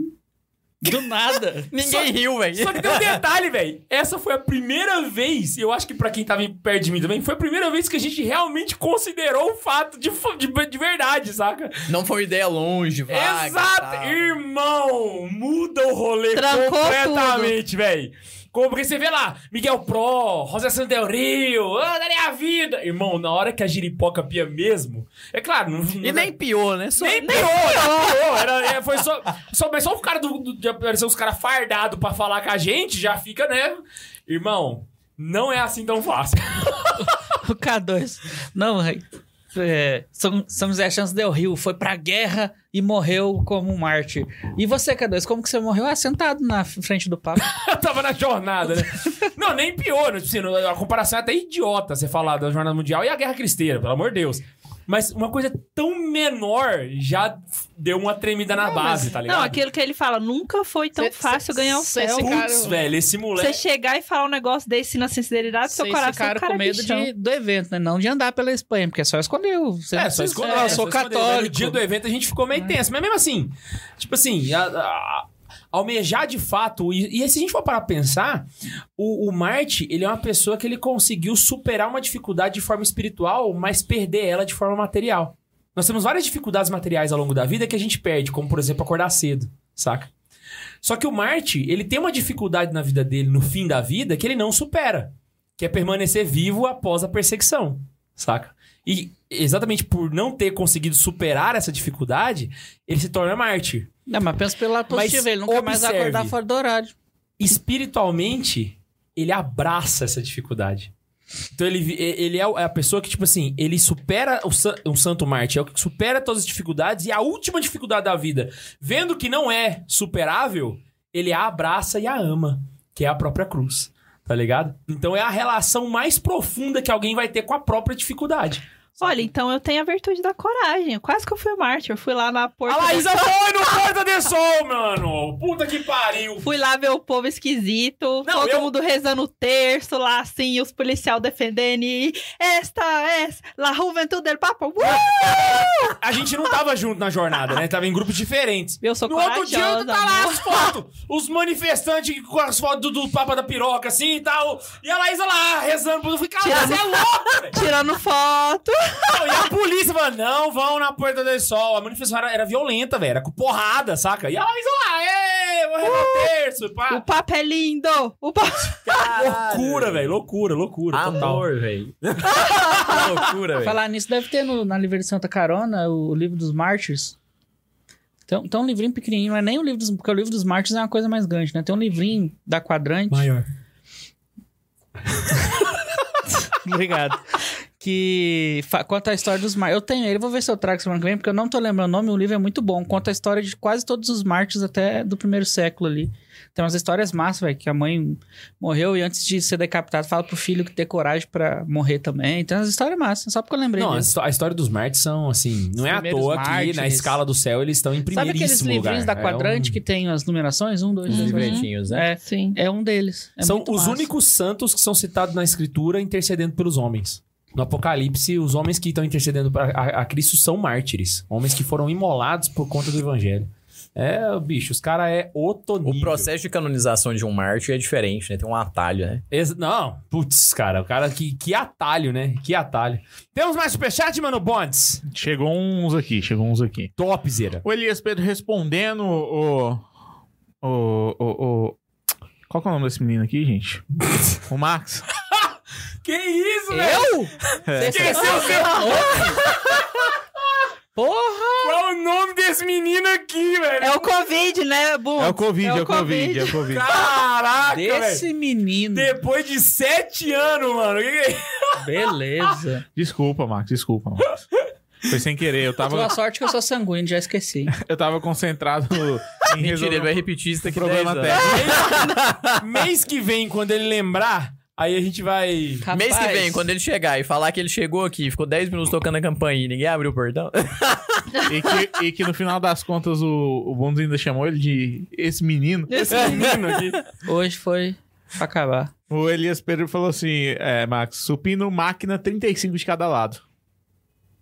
Do nada. Ninguém riu, velho. Só que tem um detalhe, velho. Essa foi a primeira vez, e eu acho que pra quem tava perto de mim também, foi a primeira vez que a gente realmente considerou o fato de, de, de verdade, saca? Não foi ideia longe, vaga. Exato. Irmão, muda o rolê. Trancou completamente, velho. Como? Porque você vê lá, Miguel Pro, Rosa Sandel Rio, anda nem a vida. Irmão, na hora que a giripoca pia mesmo, é claro... Não, não, e nem piou, né? Só, nem nem piou, piou. Era, foi só, só... Mas só o cara do... do de aparecer os caras fardados pra falar com a gente, já fica, né? Irmão, não é assim tão fácil. O K dois. Não, é... São, São José Chance Del Rio foi pra guerra e morreu como um mártir. E você, K dois, como que você morreu? Ah, sentado na frente do Papa. Tava na jornada, né? Não, nem pior. Né? Assim, a comparação é até idiota você falar da jornada mundial e a guerra cristeira, pelo amor de Deus. Mas uma coisa tão menor já deu uma tremida na não, base, mas, tá ligado? Não, aquilo que ele fala, nunca foi tão cê, fácil cê, ganhar o céu. Putz, cara, velho, esse moleque... Você chegar e falar um negócio desse na sinceridade, seu coração, esse cara, cara com medo de, do evento, né? Não de andar pela Espanha, porque só escondeu. Você é, só escondeu. É, eu sou católico. No dia do evento a gente ficou meio tenso. Mas mesmo assim, tipo assim... A, a... almejar de fato, e, e se a gente for parar pra pensar, o, o Marte, ele é uma pessoa que ele conseguiu superar uma dificuldade de forma espiritual, mas perder ela de forma material. Nós temos várias dificuldades materiais ao longo da vida que a gente perde, como por exemplo acordar cedo, saca? Só que o Marte, ele tem uma dificuldade na vida dele, no fim da vida, que ele não supera, que é permanecer vivo após a perseguição. saca? E exatamente por não ter conseguido superar essa dificuldade, ele se torna mártir. Não, mas pensa pelo lado positivo, ele nunca observe, mais vai acordar fora do horário. Espiritualmente, ele abraça essa dificuldade. Então, ele, ele é a pessoa que, tipo assim, ele supera o, o santo mártir, é o que supera todas as dificuldades, e a última dificuldade da vida, vendo que não é superável, ele a abraça e a ama, que é a própria cruz, tá ligado? Então, é a relação mais profunda que alguém vai ter com a própria dificuldade. Olha, então eu tenho a virtude da coragem. Quase que eu fui mártir. Eu fui lá na Porta... A Laísa do... foi no Porta de Sol, mano! Puta que pariu! Fui lá ver o povo esquisito. Não, todo eu... mundo rezando o terço lá, assim. Os policiais defendendo. E esta é la juventude del Papa. Uh! A gente não tava junto na jornada, né? Tava em grupos diferentes. Eu sou no corajosa, outro dia, eu tá lá as fotos. Os manifestantes com as fotos do, do Papa da Piroca, assim, e tal. E a Laísa lá, rezando. Eu falei, cara, você é louco, velho! Tirando foto... Não, e a polícia falou, não, vão na Porta do Sol. A manifestação era, era violenta, velho. Era com porrada, saca? E ela lá, ê, vou rezar o terço, pá. O papo é lindo. O papo... Loucura, velho. Loucura, loucura. Amor, velho. Loucura, velho. Falar nisso, deve ter no, na livro de Santa Carona, o, o livro dos mártires. Então, tem um livrinho pequenininho, não é nem o livro dos... Porque o livro dos mártires é uma coisa mais grande, né? Tem um livrinho da Quadrante. Maior. Obrigado. Que fa- conta a história dos mártires. Eu tenho ele, vou ver se eu trago semana que vem, porque eu não tô lembrando o nome, o livro é muito bom. Conta a história de quase todos os mártires até do primeiro século ali. Tem umas histórias massas, velho, que a mãe morreu e antes de ser decapitada fala pro filho que ter coragem pra morrer também. Tem umas histórias massas, só porque eu lembrei. Não, disso. A história dos mártires são, assim, não os é à toa mártires. Que na escala do céu eles estão em primeiríssimo lugar. Sabe aqueles livrinhos lugar? Da Quadrante é um... que tem as numerações? Um, dois, três. Os livretinhos, né? É, sim. É um deles. É são os massa. Únicos santos que são citados na escritura intercedendo pelos homens. No Apocalipse, os homens que estão intercedendo pra, a, a Cristo são mártires. Homens que foram imolados por conta do Evangelho. É, bicho, os caras é outro nível. O processo de canonização de um mártir é diferente, né? Tem um atalho, né? Ex- não, putz, cara. O cara, que, que atalho, né? Que atalho. Temos mais superchat, mano, Bundes? Chegou uns aqui, chegou uns aqui. Topzera. O Elias Pedro respondendo o... o, o, o... Qual que é o nome desse menino aqui, gente? O Max. Que isso, velho? Eu? Você esqueceu o seu nome? Porra! Qual é o nome desse menino aqui, velho? É o Covid, né, Bundes? É o Covid, é o Covid, é o Covid. Caraca, velho. Esse menino. Depois de sete anos, mano. Beleza. Desculpa, Max, desculpa, Max. Foi sem querer, eu tava... Boa sorte que eu sou sanguíneo, já esqueci. Eu tava concentrado no... em Mentira, resolver... ele vai repetir isso daqui problema técnico. Mês que vem, quando ele lembrar... Aí a gente vai... Rapaz. Mês que vem, quando ele chegar e falar que ele chegou aqui, ficou dez minutos tocando a campainha e ninguém abriu o portão. e, que, e que no final das contas o, o Bundes ainda chamou ele de esse menino. Esse menino aqui. Hoje foi pra acabar. O Elias Pedro falou assim, é, Max, supino máquina trinta e cinco de cada lado.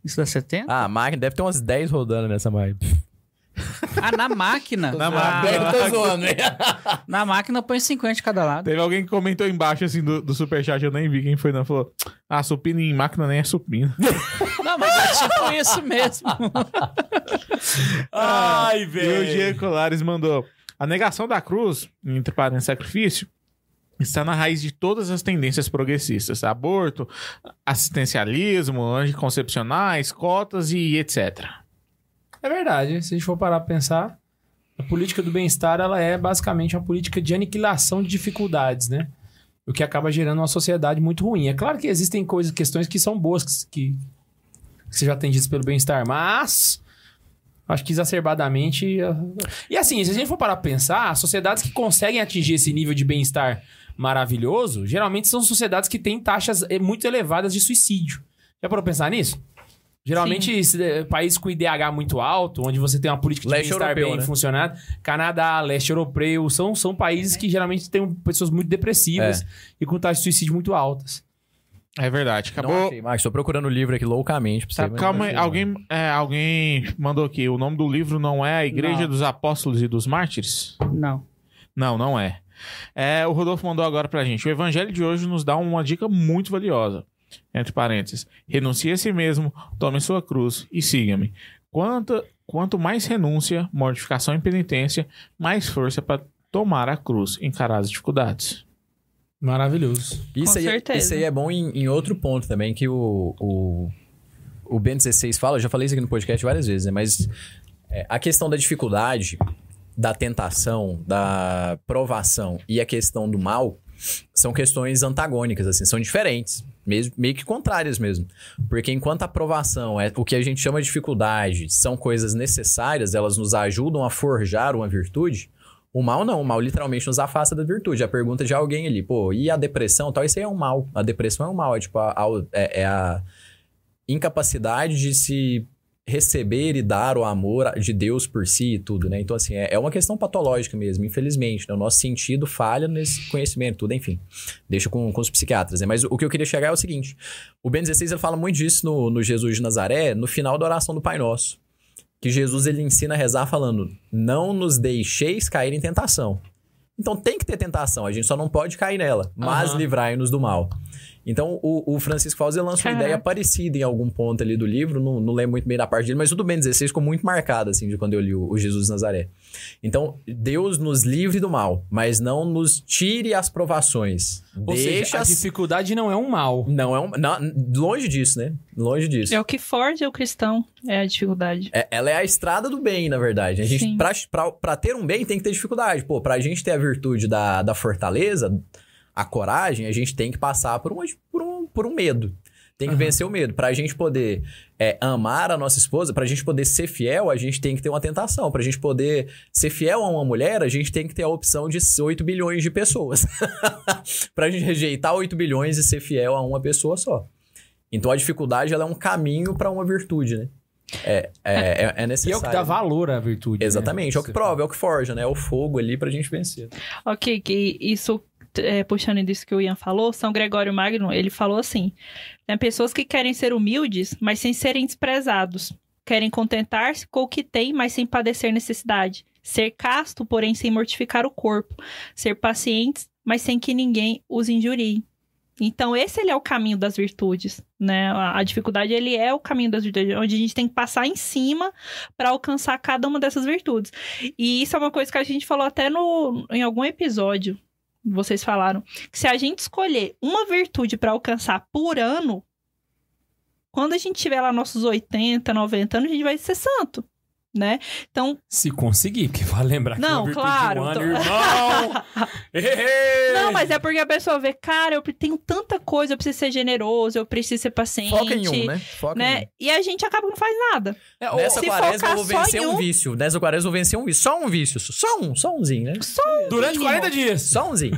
Isso dá setenta? Ah, a máquina deve ter umas dez rodando nessa máquina. Ah, na máquina? Na máquina. Ah, zoando, né? Na máquina põe cinquenta de cada lado. Teve alguém que comentou embaixo, assim, do, do superchat, eu nem vi quem foi, não. Falou, ah, supina em máquina nem é supina. Não, mas é tipo isso mesmo. Ai, velho. E o Diego Colares mandou, a negação da cruz, entre parênteses, sacrifício, está na raiz de todas as tendências progressistas. Aborto, assistencialismo, anticoncepcionais, cotas e etcétera. É verdade, se a gente for parar pra pensar, a política do bem-estar, ela é basicamente uma política de aniquilação de dificuldades, né? O que acaba gerando uma sociedade muito ruim. É claro que existem coisas, questões que são boas, que, que sejam atendidas pelo bem-estar, mas acho que exacerbadamente... E assim, se a gente for parar pra pensar, sociedades que conseguem atingir esse nível de bem-estar maravilhoso, geralmente são sociedades que têm taxas muito elevadas de suicídio. Já parou pra pensar nisso? Geralmente, é, países com I D H muito alto, onde você tem uma política de bem-estar bem, né, funcionando. Canadá, leste europeu, são, são países é. que geralmente têm pessoas muito depressivas é. e com taxas de suicídio muito altas. É verdade. Acabou. Não achei, Max, estou procurando o livro aqui loucamente. Pra você, calma aí, alguém, é, alguém mandou aqui. O nome do livro não é A Igreja não. dos Apóstolos e dos Mártires? Não. Não, não é. é. O Rodolfo mandou agora pra gente. O evangelho de hoje nos dá uma dica muito valiosa. Entre parênteses, renuncie a si mesmo, tome sua cruz e siga-me. Quanto, quanto mais renúncia, mortificação e penitência, mais força para tomar a cruz, encarar as dificuldades. Maravilhoso. Isso, Com aí, certeza. Isso aí é bom em, em outro ponto também, que o, o, o Bento dezesseis fala, eu já falei isso aqui no podcast várias vezes, né? Mas é, a questão da dificuldade, da tentação, da provação e a questão do mal são questões antagônicas, assim, são diferentes, mesmo, meio que contrárias mesmo. Porque enquanto a provação é o que a gente chama de dificuldade, são coisas necessárias, elas nos ajudam a forjar uma virtude. O mal não, o mal literalmente nos afasta da virtude. A pergunta de alguém ali, pô, e a depressão tal, isso aí é um mal. A depressão é um mal, é tipo a, a, é, é a incapacidade de se receber e dar o amor de Deus por si e tudo, né? Então, assim, é, é uma questão patológica mesmo, infelizmente, né? O nosso sentido falha nesse conhecimento, tudo, enfim. Deixa com, com os psiquiatras, né? Mas o, o que eu queria chegar é o seguinte, o Bento dezesseis ele fala muito disso no, no Jesus de Nazaré, no final da oração do Pai Nosso. Que Jesus, ele ensina a rezar falando, não nos deixeis cair em tentação. Então, tem que ter tentação, a gente só não pode cair nela, mas uhum. livrai-nos do mal. Então, o, o Francisco Fauzi lança uma ideia parecida em algum ponto ali do livro, não, não lembro muito bem da parte dele, mas o do Bento dezesseis ficou muito marcado, assim, de quando eu li o, o Jesus de Nazaré. Então, Deus nos livre do mal, mas não nos tire as provações. Ou Deixa seja, a dificuldade não é um mal. Não é um... Não, longe disso, né? Longe disso. É o que forja o cristão, é a dificuldade. É, ela é a estrada do bem, na verdade. A gente, pra, pra, pra ter um bem, tem que ter dificuldade. Pô, pra gente ter a virtude da, da fortaleza... A coragem, a gente tem que passar por, uma, por, um, por um medo. Tem que uhum. vencer o medo. Pra gente poder é, amar a nossa esposa, pra gente poder ser fiel, a gente tem que ter uma tentação. Pra gente poder ser fiel a uma mulher, a gente tem que ter a opção de oito bilhões de pessoas. Pra gente rejeitar oito bilhões e ser fiel a uma pessoa só. Então, a dificuldade, ela é um caminho pra uma virtude, né? É, é, é, é necessário. E é o que dá valor à virtude. Exatamente. Né? É o que prova, é o que forja, né? É o fogo ali pra gente vencer. Ok, que isso... É, puxando disso que o Ian falou, São Gregório Magno, ele falou assim, né, pessoas que querem ser humildes, mas sem serem desprezados, querem contentar-se com o que têm, mas sem padecer necessidade, ser casto, porém sem mortificar o corpo, ser pacientes, mas sem que ninguém os injurie. Então, esse ele é o caminho das virtudes, né? A, a dificuldade, ele é o caminho das virtudes, onde a gente tem que passar em cima para alcançar cada uma dessas virtudes. E isso é uma coisa que a gente falou até no, em algum episódio, vocês falaram, que se a gente escolher uma virtude para alcançar por ano, quando a gente tiver lá nossos oitenta, noventa anos, a gente vai ser santo, né? Então... Se conseguir, porque vai lembrar que não, é uma virtude claro, de um então... ano, irmão! Não, mas é porque a pessoa vê, cara, eu tenho tanta coisa, eu preciso ser generoso, eu preciso ser paciente. Foca em um, né? Foca né? Em um. E a gente acaba que não faz nada. É, ou, nessa quaresma eu vou vencer um vício. Nessa quaresma eu vou vencer um vício. Só um vício. Só um, só umzinho, né? Só um. Durante mínimo. quarenta dias. Só umzinho.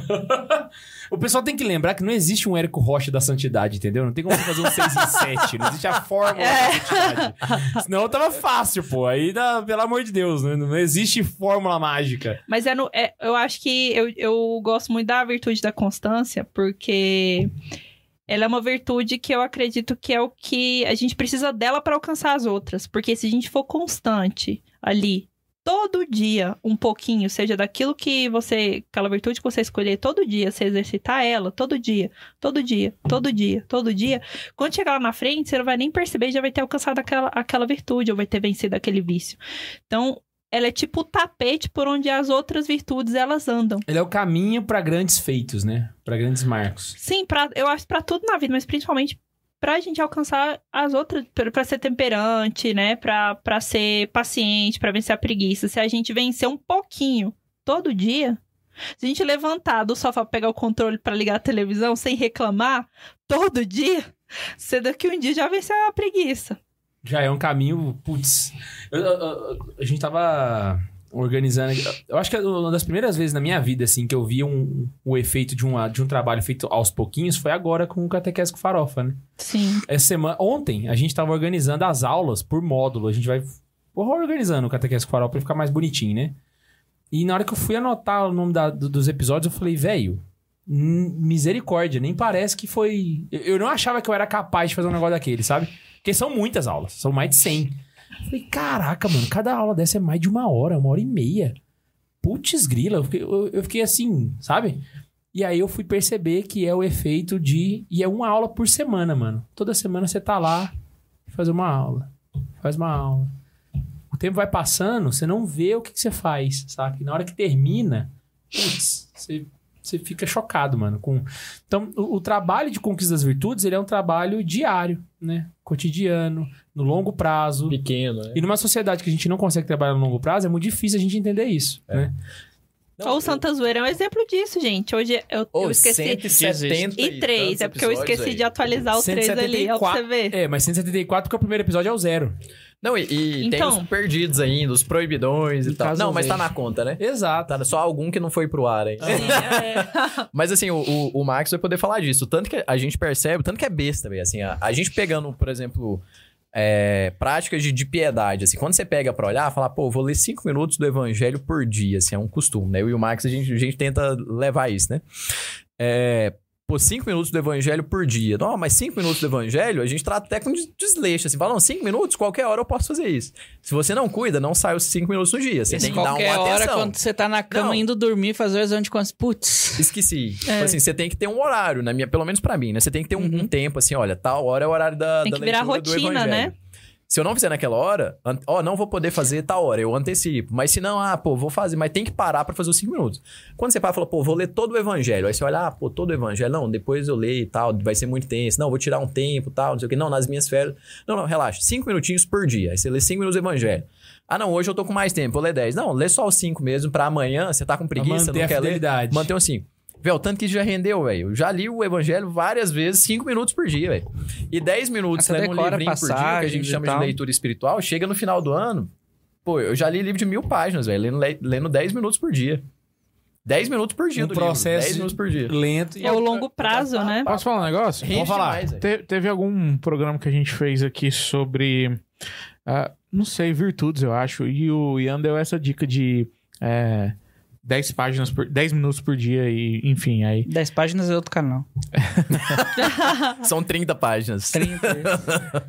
O pessoal tem que lembrar que não existe um Érico Rocha da santidade, entendeu? Não tem como fazer um seis e sete. Não existe a fórmula é. da santidade. Senão tava fácil, pô. Aí dá pelo amor de Deus, né? Não existe fórmula mágica. Mas é no, é, eu acho que eu, eu gosto muito da virtude da constância, porque ela é uma virtude que eu acredito que é o que a gente precisa dela para alcançar as outras. Porque se a gente for constante ali, todo dia, um pouquinho, seja daquilo que você... Aquela virtude que você escolher todo dia, você exercitar ela, todo dia, todo dia, todo dia, todo dia. Quando chegar lá na frente, você não vai nem perceber, já vai ter alcançado aquela, aquela virtude, ou vai ter vencido aquele vício. Então, ela é tipo o tapete por onde as outras virtudes, elas andam. Ele é o caminho para grandes feitos, né? Para grandes marcos. Sim, pra, eu acho para tudo na vida, mas principalmente... pra gente alcançar as outras, pra ser temperante, né, pra, pra ser paciente, pra vencer a preguiça. Se a gente vencer um pouquinho todo dia, se a gente levantar do sofá, pegar o controle pra ligar a televisão sem reclamar, todo dia, você daqui um dia já venceu a preguiça. Já é um caminho, putz, eu, eu, eu, a gente tava organizando, eu acho que uma das primeiras vezes na minha vida, assim, que eu vi um, o efeito de, uma, de um trabalho feito aos pouquinhos foi agora com o Catequese com Farofa, né? Sim. Essa semana, ontem, a gente estava organizando as aulas por módulo. A gente vai organizando o Catequese com Farofa para ficar mais bonitinho, né? E na hora que eu fui anotar o nome da, do, dos episódios, eu falei, velho, misericórdia, nem parece que foi... Eu, eu não achava que eu era capaz de fazer um negócio daquele, sabe? Porque são muitas aulas, são mais de cem. Eu falei, caraca, mano, cada aula dessa é mais de uma hora, uma hora e meia. Putz grila, eu fiquei, eu, eu fiquei assim, sabe? E aí eu fui perceber que é o efeito de... E é uma aula por semana, mano. Toda semana você tá lá e faz uma aula, faz uma aula. O tempo vai passando, você não vê o que, que você faz, sabe? E na hora que termina, putz, você você fica chocado, mano. Com... Então, o, o trabalho de conquista das virtudes, ele é um trabalho diário, né? Cotidiano, no longo prazo. Pequeno, né? E numa sociedade que a gente não consegue trabalhar no longo prazo, é muito difícil a gente entender isso, é. né? Ou Santa Zoeira é um exemplo disso, gente. Hoje eu, oh, eu esqueci. cento e setenta e três, é porque eu esqueci aí. de atualizar os três ali, é pra você ver. É, mas cento e setenta e quatro porque o primeiro episódio é o zero. Não, e, e então, tem os perdidos ainda, os proibidões e, e tal. Não, mas tá na conta, né? Exato. Só algum que não foi pro ar aí. Sim, é. Mas assim, o, o, o Max vai poder falar disso. Tanto que a gente percebe, tanto que é besta, velho. Assim, a, a gente pegando, por exemplo... É, práticas de, de piedade, assim, quando você pega pra olhar, fala, pô, vou ler cinco minutos do evangelho por dia, assim, é um costume, né? Eu e o Max, a gente, a gente tenta levar isso, né? É, pô, cinco minutos do evangelho por dia. Não, mas cinco minutos do evangelho, a gente trata até com desleixo, assim, fala, não, cinco minutos, qualquer hora eu posso fazer isso. Se você não cuida, não sai os cinco minutos no dia, você isso, tem que dar uma atenção. Qualquer hora, quando você tá na cama não. indo dormir, fazer o exame de consciência, putz... Esqueci. É. Assim, você tem que ter um horário, na minha, pelo menos pra mim, né? Você tem que ter um, uhum. um tempo, assim, olha, tal hora é o horário da, tem da que leitura virar rotina, do evangelho. Né? Se eu não fizer naquela hora, ó, an- oh, não vou poder fazer tal hora, eu antecipo. Mas se não, ah, pô, vou fazer, mas tem que parar pra fazer os cinco minutos. Quando você para e fala, pô, vou ler todo o evangelho. Aí você olha, ah, pô, todo o evangelho. Não, depois eu leio e tal, vai ser muito tenso. Não, vou tirar um tempo e tal, não sei o quê. Não, nas minhas férias. Não, não, relaxa. Cinco minutinhos por dia. Aí você lê cinco minutos do evangelho. Ah, não, hoje eu tô com mais tempo, vou ler dez. Não, lê só os cinco mesmo pra amanhã, você tá com preguiça, não quer ler. Manter os cinco. Velho, o tanto que já rendeu, velho. Eu já li o evangelho várias vezes, cinco minutos por dia, velho. E dez minutos lendo um livrinho por dia, que a gente chama de leitura espiritual, chega no final do ano, pô, eu já li livro de mil páginas, velho, lendo, lendo dez minutos por dia. dez minutos por dia um do processo livro, dez minutos por dia. Lento. E é o longo prazo, pra, né? Posso falar um negócio? Vamos falar. Demais, Te, teve algum programa que a gente fez aqui sobre, uh, não sei, virtudes, eu acho, e o Ian deu essa dica de... É, dez páginas por... dez minutos por dia e... Enfim, aí... dez páginas é outro canal. São trinta páginas. trinta.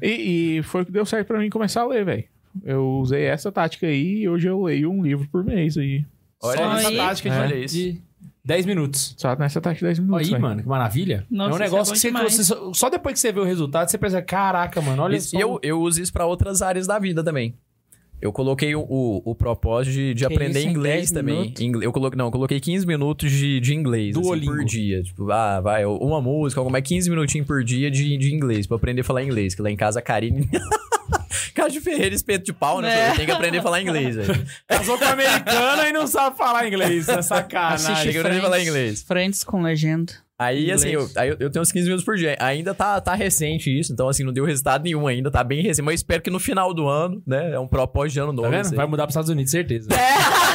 e, e foi o que deu certo pra mim começar a ler, velho. Eu usei essa tática aí e hoje eu leio um livro por mês aí. Olha Só essa aí. tática de... É. Olha isso. De... dez minutos. Só nessa taxa de dez minutos. Aí, véio. Mano, que maravilha. Nossa, é um negócio é que você, você... Só depois que você vê o resultado, você pensa... Caraca, mano, olha isso. Eu, eu uso isso pra outras áreas da vida também. Eu coloquei o, o, o propósito de, de aprender isso, inglês também. Inglês, eu coloquei, não, eu coloquei quinze minutos de, de inglês assim, por dia. Tipo, ah, vai, uma música, alguma mais quinze minutinhos por dia de, de inglês, pra aprender a falar inglês. Que lá em casa a Karine... Casa de Ferreira, espeto de pau, né? É. Tem que aprender a falar inglês. Casou com a americana e não sabe falar inglês. É sacanagem. Tem que aprender a falar inglês. Friends com legenda. Aí, inglês. Assim, eu, aí eu tenho uns quinze minutos por dia. Ainda tá, tá recente isso, então, assim, não deu resultado nenhum ainda. Tá bem recente. Mas eu espero que no final do ano, né? É um propósito de ano novo. Tá vendo? Vai mudar pros Estados Unidos, certeza. É.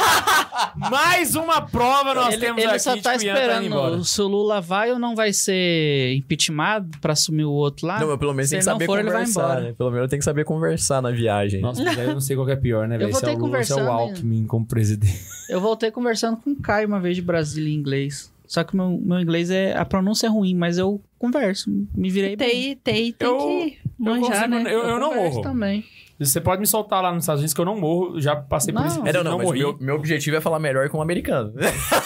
Mais uma prova nós ele, temos ele aqui. Ele só tá esperando se o Lula vai ou não vai ser impeachmentado pra assumir o outro lá. Não, mas pelo menos tem que saber for, conversar, né? Pelo menos tem que saber conversar na viagem. Nossa, mas aí eu não sei qual que é pior, né, velho? Se é o Lula, se é o Alckmin como presidente. Eu voltei conversando com o Caio uma vez de Brasília em inglês. Só que o meu, meu inglês é... A pronúncia é ruim, mas eu converso. Me virei bem. Tem, tem, tem eu, que manjar, eu consigo, né? Eu, eu, eu não morro. Também. Você pode me soltar lá nos Estados Unidos que eu não morro. Já passei não. por isso. É, não, não, não mas meu, meu objetivo é falar melhor com um americano.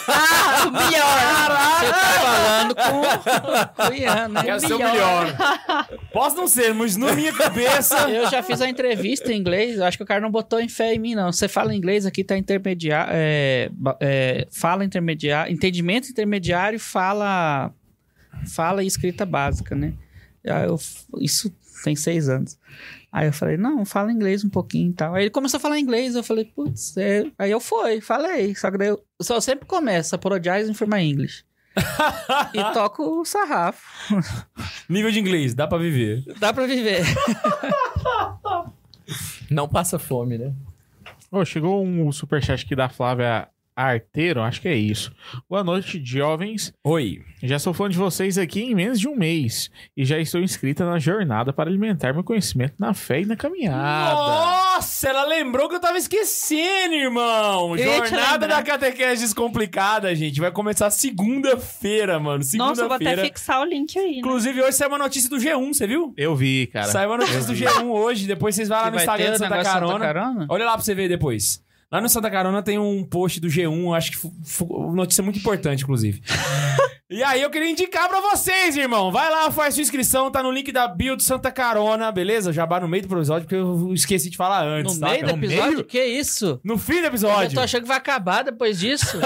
Ah, o melhor! Você tá falando com o Ian, né? Quero ser o melhor. Posso não ser, mas na minha cabeça... Eu já fiz a entrevista em inglês. Acho que o cara não botou em fé em mim, não. Você fala inglês aqui, tá intermediário... É, é, fala intermediário... Entendimento intermediário, fala... Fala e escrita básica, né? Eu, isso tem seis anos. Aí eu falei, não, fala inglês um pouquinho e tal. Aí ele começou a falar inglês, eu falei, putz, é... aí eu fui, falei. Só que daí eu, só eu sempre começo a parodiar e formar inglês. E toco o sarrafo. Nível de inglês, dá pra viver. Dá pra viver. Não passa fome, né? Oh, chegou um superchat aqui da Flávia Arteiro, acho que é isso. Boa noite, jovens. Oi. Já sou fã de vocês aqui em menos de um mês e já estou inscrita na jornada para alimentar meu conhecimento na fé e na caminhada. Nossa, ela lembrou que eu tava esquecendo, irmão. Eu jornada da Catequese Descomplicada, gente. Vai começar segunda-feira, mano. Segunda-feira. Nossa, eu vou até fixar o link aí. Né? Inclusive, hoje saiu uma notícia do G um, você viu? Eu vi, cara. Saiu uma notícia do G um hoje. Depois vocês vão lá no Instagram da Santa Carona. Olha lá pra você ver depois. Lá no Santa Carona tem um post do G um, acho que f- f- notícia muito importante, inclusive. E aí eu queria indicar pra vocês, irmão. Vai lá, faz sua inscrição, tá no link da bio de Santa Carona, beleza? Jabá no meio do episódio, porque eu esqueci de falar antes, tá? No meio do episódio? Que isso? No fim do episódio. Eu tô achando que vai acabar depois disso.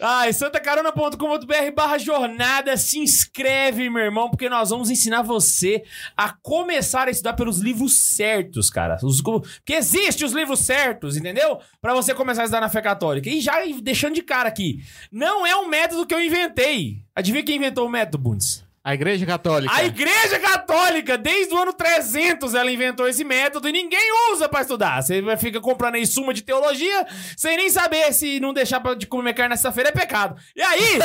Ah, é santacarona.com.br barra jornada. Se inscreve, meu irmão, porque nós vamos ensinar você a começar a estudar pelos livros certos, cara. Os, porque existem os livros certos, entendeu? Pra você começar a estudar na fé católica. E já deixando de cara aqui, não é um método que eu inventei. Adivinha quem inventou o método, Bundes? A Igreja Católica. A Igreja Católica, desde o ano trezentos, ela inventou esse método e ninguém usa pra estudar. Você fica comprando aí suma de teologia sem nem saber se não deixar de comer carne nessa feira é pecado. E aí...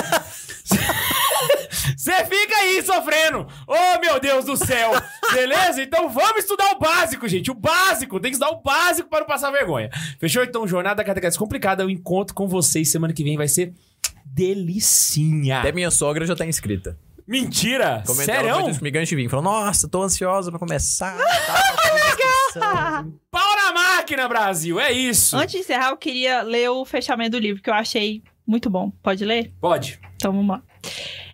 Você fica aí sofrendo. Oh, meu Deus do céu. Beleza? Então vamos estudar o básico, gente. O básico. Tem que estudar o básico para não passar vergonha. Fechou? Então, Jornada Catequista Descomplicada. Eu encontro com vocês semana que vem. Vai ser delicinha. Até minha sogra já tá inscrita. Mentira! Sério? Me ganha de vinho. Falou, nossa, tô ansiosa pra começar. Tá, pau na máquina, Brasil. É isso. Antes de encerrar, eu queria ler o fechamento do livro, que eu achei muito bom. Pode ler? Pode. Então, vamos lá.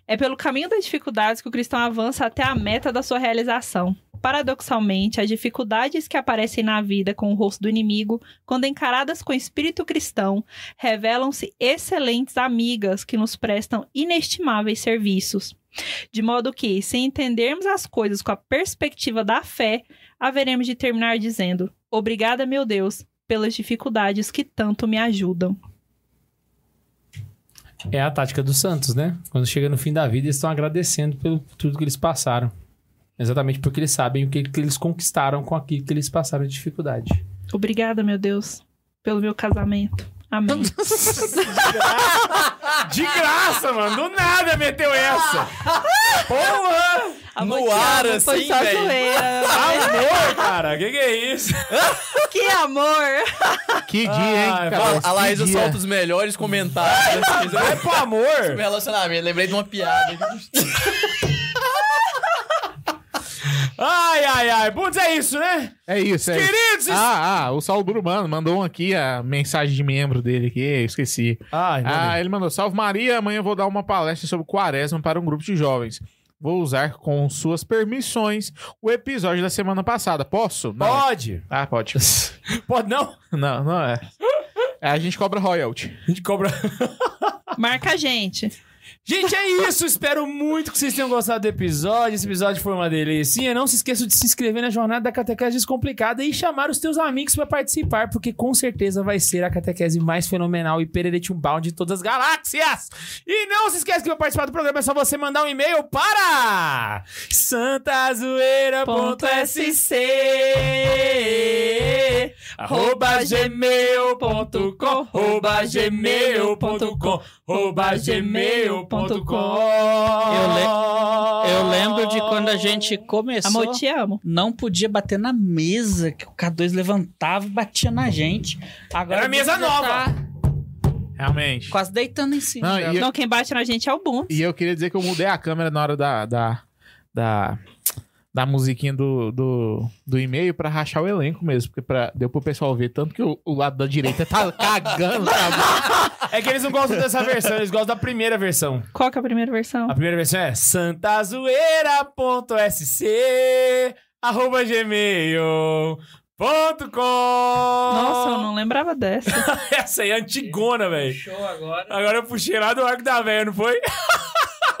É pelo caminho das dificuldades que o cristão avança até a meta da sua realização. Paradoxalmente, as dificuldades que aparecem na vida com o rosto do inimigo, quando encaradas com o espírito cristão, revelam-se excelentes amigas que nos prestam inestimáveis serviços. De modo que, se entendermos as coisas com a perspectiva da fé, haveremos de terminar dizendo: obrigada, meu Deus, pelas dificuldades que tanto me ajudam. É a tática dos santos, né? Quando chega no fim da vida, eles estão agradecendo pelo tudo que eles passaram. Exatamente porque eles sabem o que, que eles conquistaram com aquilo que eles passaram de dificuldade. Obrigada, meu Deus, pelo meu casamento. Amém. De graça, de graça, mano. Do nada meteu essa. Porra! Amor, no ar, assim, velho. Amor, cara. Que que é isso? Que amor. Que dia, ah, hein, cara. A Laísa solta os melhores comentários. É pro amor. Esse relacionamento. Lembrei de uma piada. Ai, ai, ai. Bundes, é isso, né? É isso, é queridos, isso. Ah, ah, o Saulo Brumano mandou um aqui a mensagem de membro dele aqui, eu esqueci. Ai, ah, ele mandou, salve Maria, amanhã eu vou dar uma palestra sobre quaresma para um grupo de jovens. Vou usar com suas permissões o episódio da semana passada. Posso? Não. Pode. Ah, pode. Pode não? Não, não é. A gente cobra royalty. A gente cobra... Marca a gente. Gente, é isso. Espero muito que vocês tenham gostado do episódio. Esse episódio foi uma delícia. Não se esqueça de se inscrever na Jornada da Catequese Descomplicada e chamar os teus amigos para participar, porque com certeza vai ser a catequese mais fenomenal e pereretiumbound de todas as galáxias. E não se esqueça que para participar do programa é só você mandar um e-mail para santazoeira.sc arroba gmail.com arroba gmail.com arroba gmail.com Eu, le... eu lembro de quando a gente começou. Amor, te amo. Não podia bater na mesa, que o K dois levantava e batia na gente. Agora era a mesa nova. Tá... Realmente. Quase deitando em cima. Não, eu... Não, quem bate na gente é o Bundes. E eu queria dizer que eu mudei a câmera na hora da... da, da... da musiquinha do, do, do e-mail pra rachar o elenco mesmo, porque pra, deu pro pessoal ver tanto que o, o lado da direita tá cagando. É que eles não gostam dessa versão, eles gostam da primeira versão. Qual que é a primeira versão? A primeira versão é santazoeira.sc arroba gmail ponto com. Nossa, eu não lembrava dessa. Essa aí é antigona, velho. Show agora. Agora eu puxei lá do arco da velha, não foi?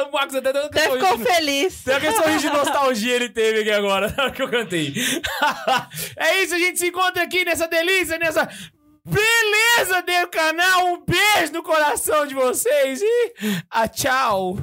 O Max até deu aquele sorriso. Ficou feliz. Deu aquele sorriso de nostalgia ele teve aqui agora, na hora que eu cantei. É isso, a gente se encontra aqui nessa delícia, nessa beleza do canal. Um beijo no coração de vocês e a tchau.